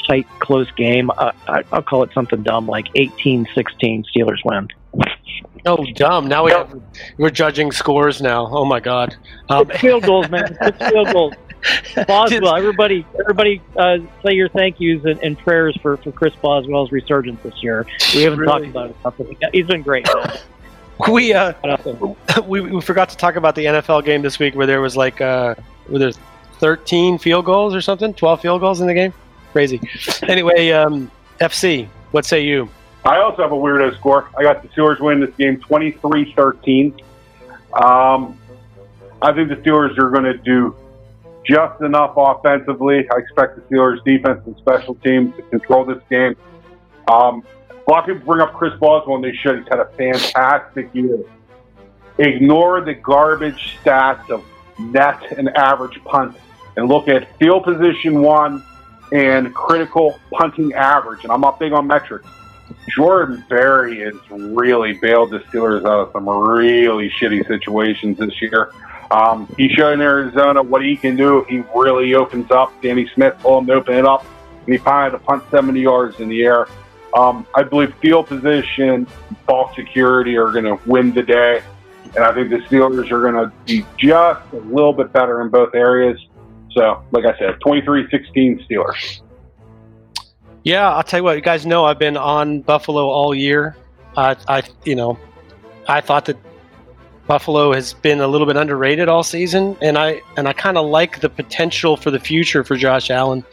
tight, close game. Uh, I, I'll call it something dumb, like eighteen sixteen Steelers win. Oh, dumb. Now we have, we're judging scores now. Oh, my God. Um, it's field goals, man. It's field goals. Boswell, everybody, everybody, uh, say your thank yous and, and prayers for, for Chris Boswell's resurgence this year. We haven't really talked about it enough. He's been great. We uh, we we forgot to talk about the N F L game this week, where there was like uh, where there's thirteen field goals or something, twelve field goals in the game. Crazy. Anyway, um, F C, what say you? I also have a weirdo score. I got the Steelers winning this game twenty-three thirteen. Um, I think the Steelers are going to do just enough offensively. I expect the Steelers' defense and special teams to control this game. Um, a lot of people bring up Chris Boswell, and they should. He's had a fantastic year. Ignore the garbage stats of net and average punt and look at field position one and critical punting average. And I'm not big on metrics. Jordan Berry has really bailed the Steelers out of some really shitty situations this year. Um, he showed in Arizona what he can do. He really opens up. Danny Smith told him to open it up. And he finally had to punt seventy yards in the air. Um, I believe field position, ball security are going to win the day. And I think the Steelers are going to be just a little bit better in both areas. So, like I said, twenty-three sixteen Steelers. Yeah, I'll tell you what. You guys know I've been on Buffalo all year. Uh, I, you know, I thought that Buffalo has been a little bit underrated all season, and I and I kind of like the potential for the future for Josh Allen.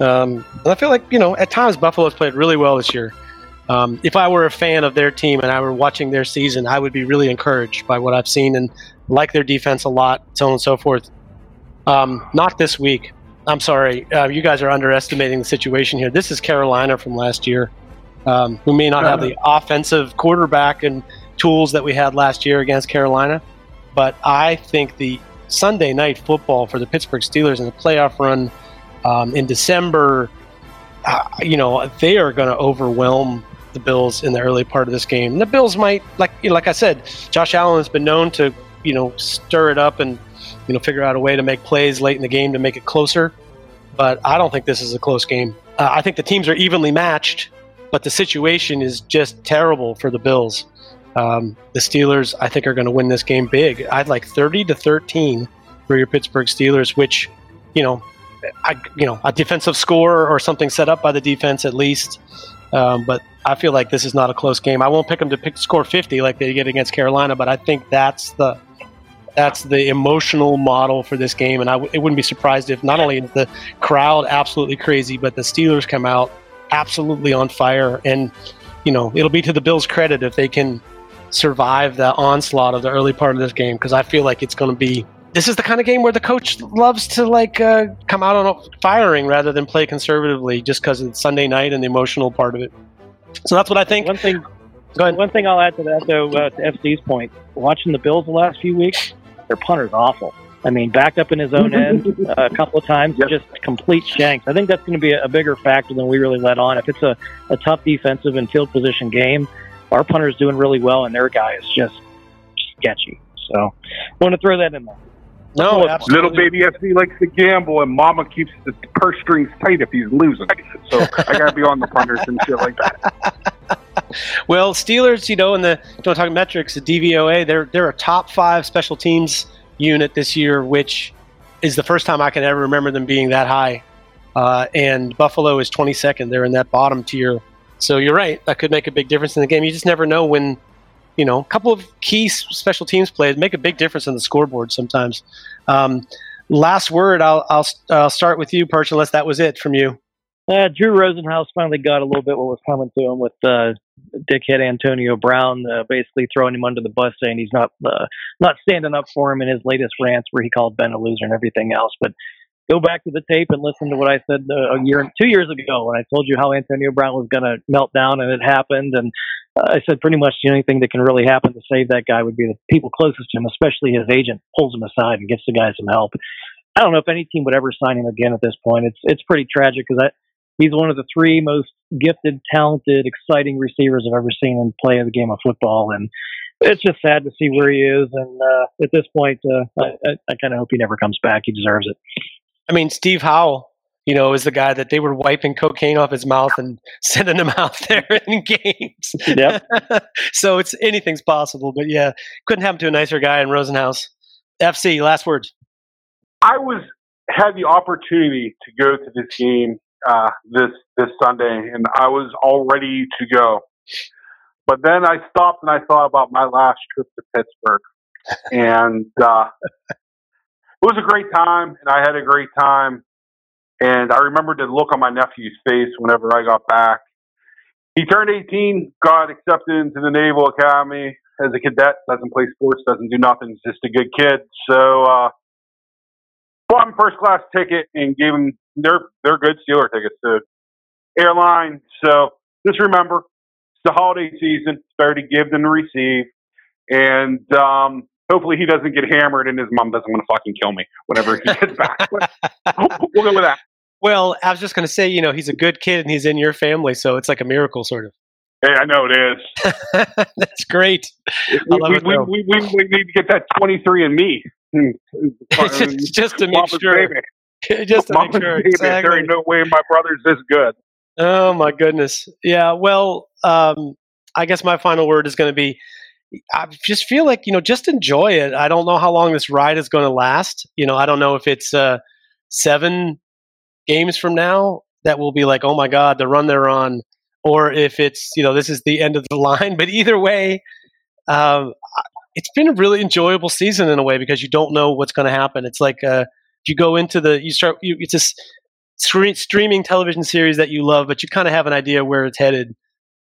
Um, and I feel like, you know, at times Buffalo's played really well this year. Um, if I were a fan of their team and I were watching their season, I would be really encouraged by what I've seen and like their defense a lot, so on and so forth. Um, not this week. I'm sorry, uh, you guys are underestimating the situation here. This is Carolina from last year, um, who may not have the offensive quarterback and tools that we had last year against Carolina, but I think the Sunday night football for the Pittsburgh Steelers in the playoff run um, in December, uh, you know, they are going to overwhelm the Bills in the early part of this game. And the Bills might, like you know, like I said, Josh Allen has been known to, you know, stir it up and, you know, figure out a way to make plays late in the game to make it closer. But I don't think this is a close game. Uh, I think the teams are evenly matched, but the situation is just terrible for the Bills. Um, the Steelers, I think, are going to win this game big. I'd like thirty to thirteen for your Pittsburgh Steelers, which, you know, I, you know, a defensive score or something set up by the defense at least. Um, but I feel like this is not a close game. I won't pick them to pick score fifty like they did against Carolina, but I think that's the that's the emotional model for this game, and I w- it wouldn't be surprised if not only is the crowd absolutely crazy, but the Steelers come out absolutely on fire. And, you know, it'll be to the Bills' credit if they can survive the onslaught of the early part of this game, because I feel like it's going to be this is the kind of game where the coach loves to like uh, come out on firing rather than play conservatively just because it's Sunday night and the emotional part of it. So that's what I think. One thing, Go ahead. One thing I'll add to that, though, uh, to F C's point, watching the Bills the last few weeks, their punter's awful. I mean, backed up in his own end uh, a couple of times, yep. Just complete shanks. I think that's going to be a bigger factor than we really let on. If it's a, a tough defensive and field position game, our punter's doing really well, and their guy is just sketchy. So I want to throw that in there. No, well, little baby F C likes to gamble, and Mama keeps the purse strings tight if he's losing. So I gotta be on the punters and shit like that. Well, Steelers, you know, in the don't talk metrics, the D V O A, they're they're a top five special teams unit this year, which is the first time I can ever remember them being that high. Uh, and Buffalo is twenty-second; they're in that bottom tier. So you're right; that could make a big difference in the game. You just never know when. You know, a couple of key special teams plays make a big difference on the scoreboard sometimes. Um, last word, I'll, I'll I'll start with you, Perch, unless that was it from you. Uh, Drew Rosenhaus finally got a little bit what was coming to him with uh, dickhead Antonio Brown uh, basically throwing him under the bus, saying he's not uh, not standing up for him in his latest rants where he called Ben a loser and everything else. But go back to the tape and listen to what I said a year, two years ago when I told you how Antonio Brown was going to melt down, and it happened. And I said pretty much the only thing that can really happen to save that guy would be the people closest to him, especially his agent, pulls him aside and gets the guy some help. I don't know if any team would ever sign him again at this point. It's it's pretty tragic because he's one of the three most gifted, talented, exciting receivers I've ever seen in play of the game of football, and it's just sad to see where he is. And uh, at this point, uh, I, I kind of hope he never comes back. He deserves it. I mean, Steve Howell, you know, is the guy that they were wiping cocaine off his mouth and sending him out there in games. Yep. So it's anything's possible. But, yeah, couldn't happen to a nicer guy in Rosenhaus. F C, last words. I was had the opportunity to go to this game uh, this this Sunday, and I was all ready to go. But then I stopped and I thought about my last trip to Pittsburgh. And uh, it was a great time, and I had a great time. And I remembered the look on my nephew's face whenever I got back. He turned eighteen, got accepted into the Naval Academy as a cadet, doesn't play sports, doesn't do nothing, he's just a good kid. So uh, bought him first-class ticket and gave him – they're they're good Steeler tickets to airline. So just remember, it's the holiday season. It's better to give than to receive. And um, hopefully he doesn't get hammered and his mom doesn't want to fucking kill me whenever he gets back. We'll go with that. Well, I was just going to say, you know, he's a good kid and he's in your family, so it's like a miracle, sort of. Hey, I know it is. That's great. We, we, it we, we, we, we need to get that twenty-three and me. just, just to make Mama's sure. Baby. Just to Mama's make sure. Exactly. There ain't no way my brother's this good. Oh, my goodness. Yeah, well, um, I guess my final word is going to be, I just feel like, you know, just enjoy it. I don't know how long this ride is going to last. You know, I don't know if it's uh, seven games from now that will be like, oh my God, the run they're on, or if it's, you know, this is the end of the line. But either way, um, it's been a really enjoyable season in a way because you don't know what's going to happen. It's like uh, you go into the, you start, you, it's this screen, streaming television series that you love, but you kind of have an idea where it's headed.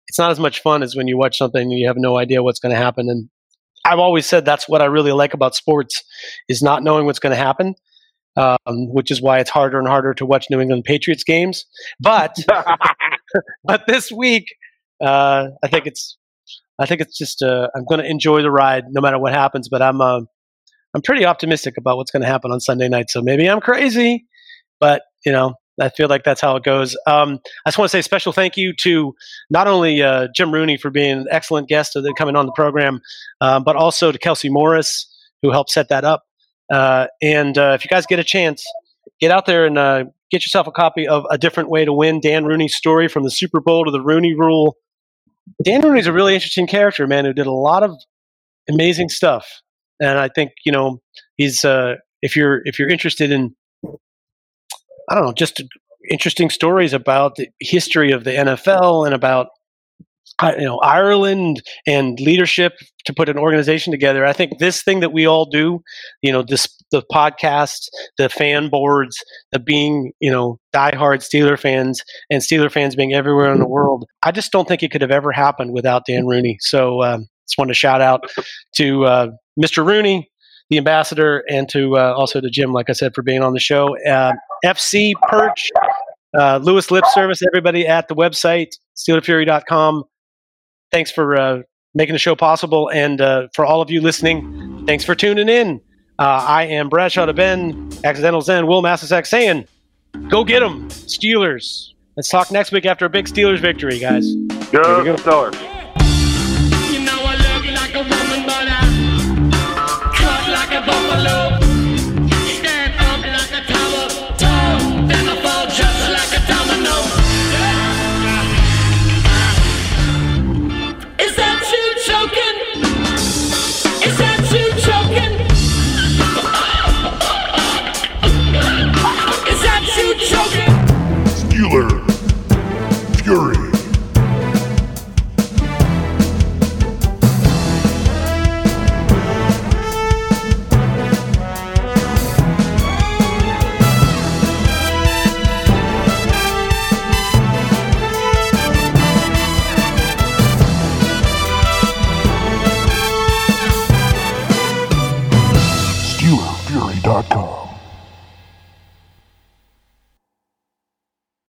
It's not as much fun as when you watch something and you have no idea what's going to happen. And I've always said that's what I really like about sports is not knowing what's going to happen, um, which is why it's harder and harder to watch New England Patriots games. But but this week, uh, I think it's I think it's just uh, I'm going to enjoy the ride no matter what happens. But I'm uh, I'm pretty optimistic about what's going to happen on Sunday night. So maybe I'm crazy, but you know. I feel like that's how it goes. Um, I just want to say a special thank you to not only uh, Jim Rooney for being an excellent guest of the, coming on the program, uh, but also to Kelsey Morris, who helped set that up. Uh, and uh, if you guys get a chance, get out there and uh, get yourself a copy of A Different Way to Win, Dan Rooney's story from the Super Bowl to the Rooney Rule. Dan Rooney's a really interesting character, man, who did a lot of amazing stuff. And I think, you know, he's uh, if you're if you're interested in, I don't know, just interesting stories about the history of the N F L and about, you know, Ireland and leadership to put an organization together. I think this thing that we all do, you know, this, the podcast, the fan boards, the being, you know, diehard Steeler fans and Steeler fans being everywhere in the world. I just don't think it could have ever happened without Dan Rooney. So um, just wanted to shout out to uh, Mister Rooney, the ambassador, and to uh, also to Jim, like I said, for being on the show. Uh, F C, Perch, uh, Lewis Lip Service, everybody at the website, Steeler Fury dot com. Thanks for uh, making the show possible. And uh, for all of you listening, thanks for tuning in. Uh, I am Bradshaw to Ben, Accidental Zen, Will Masisak saying, go get them, Steelers. Let's talk next week after a big Steelers victory, guys. Go, go. Steelers. dot com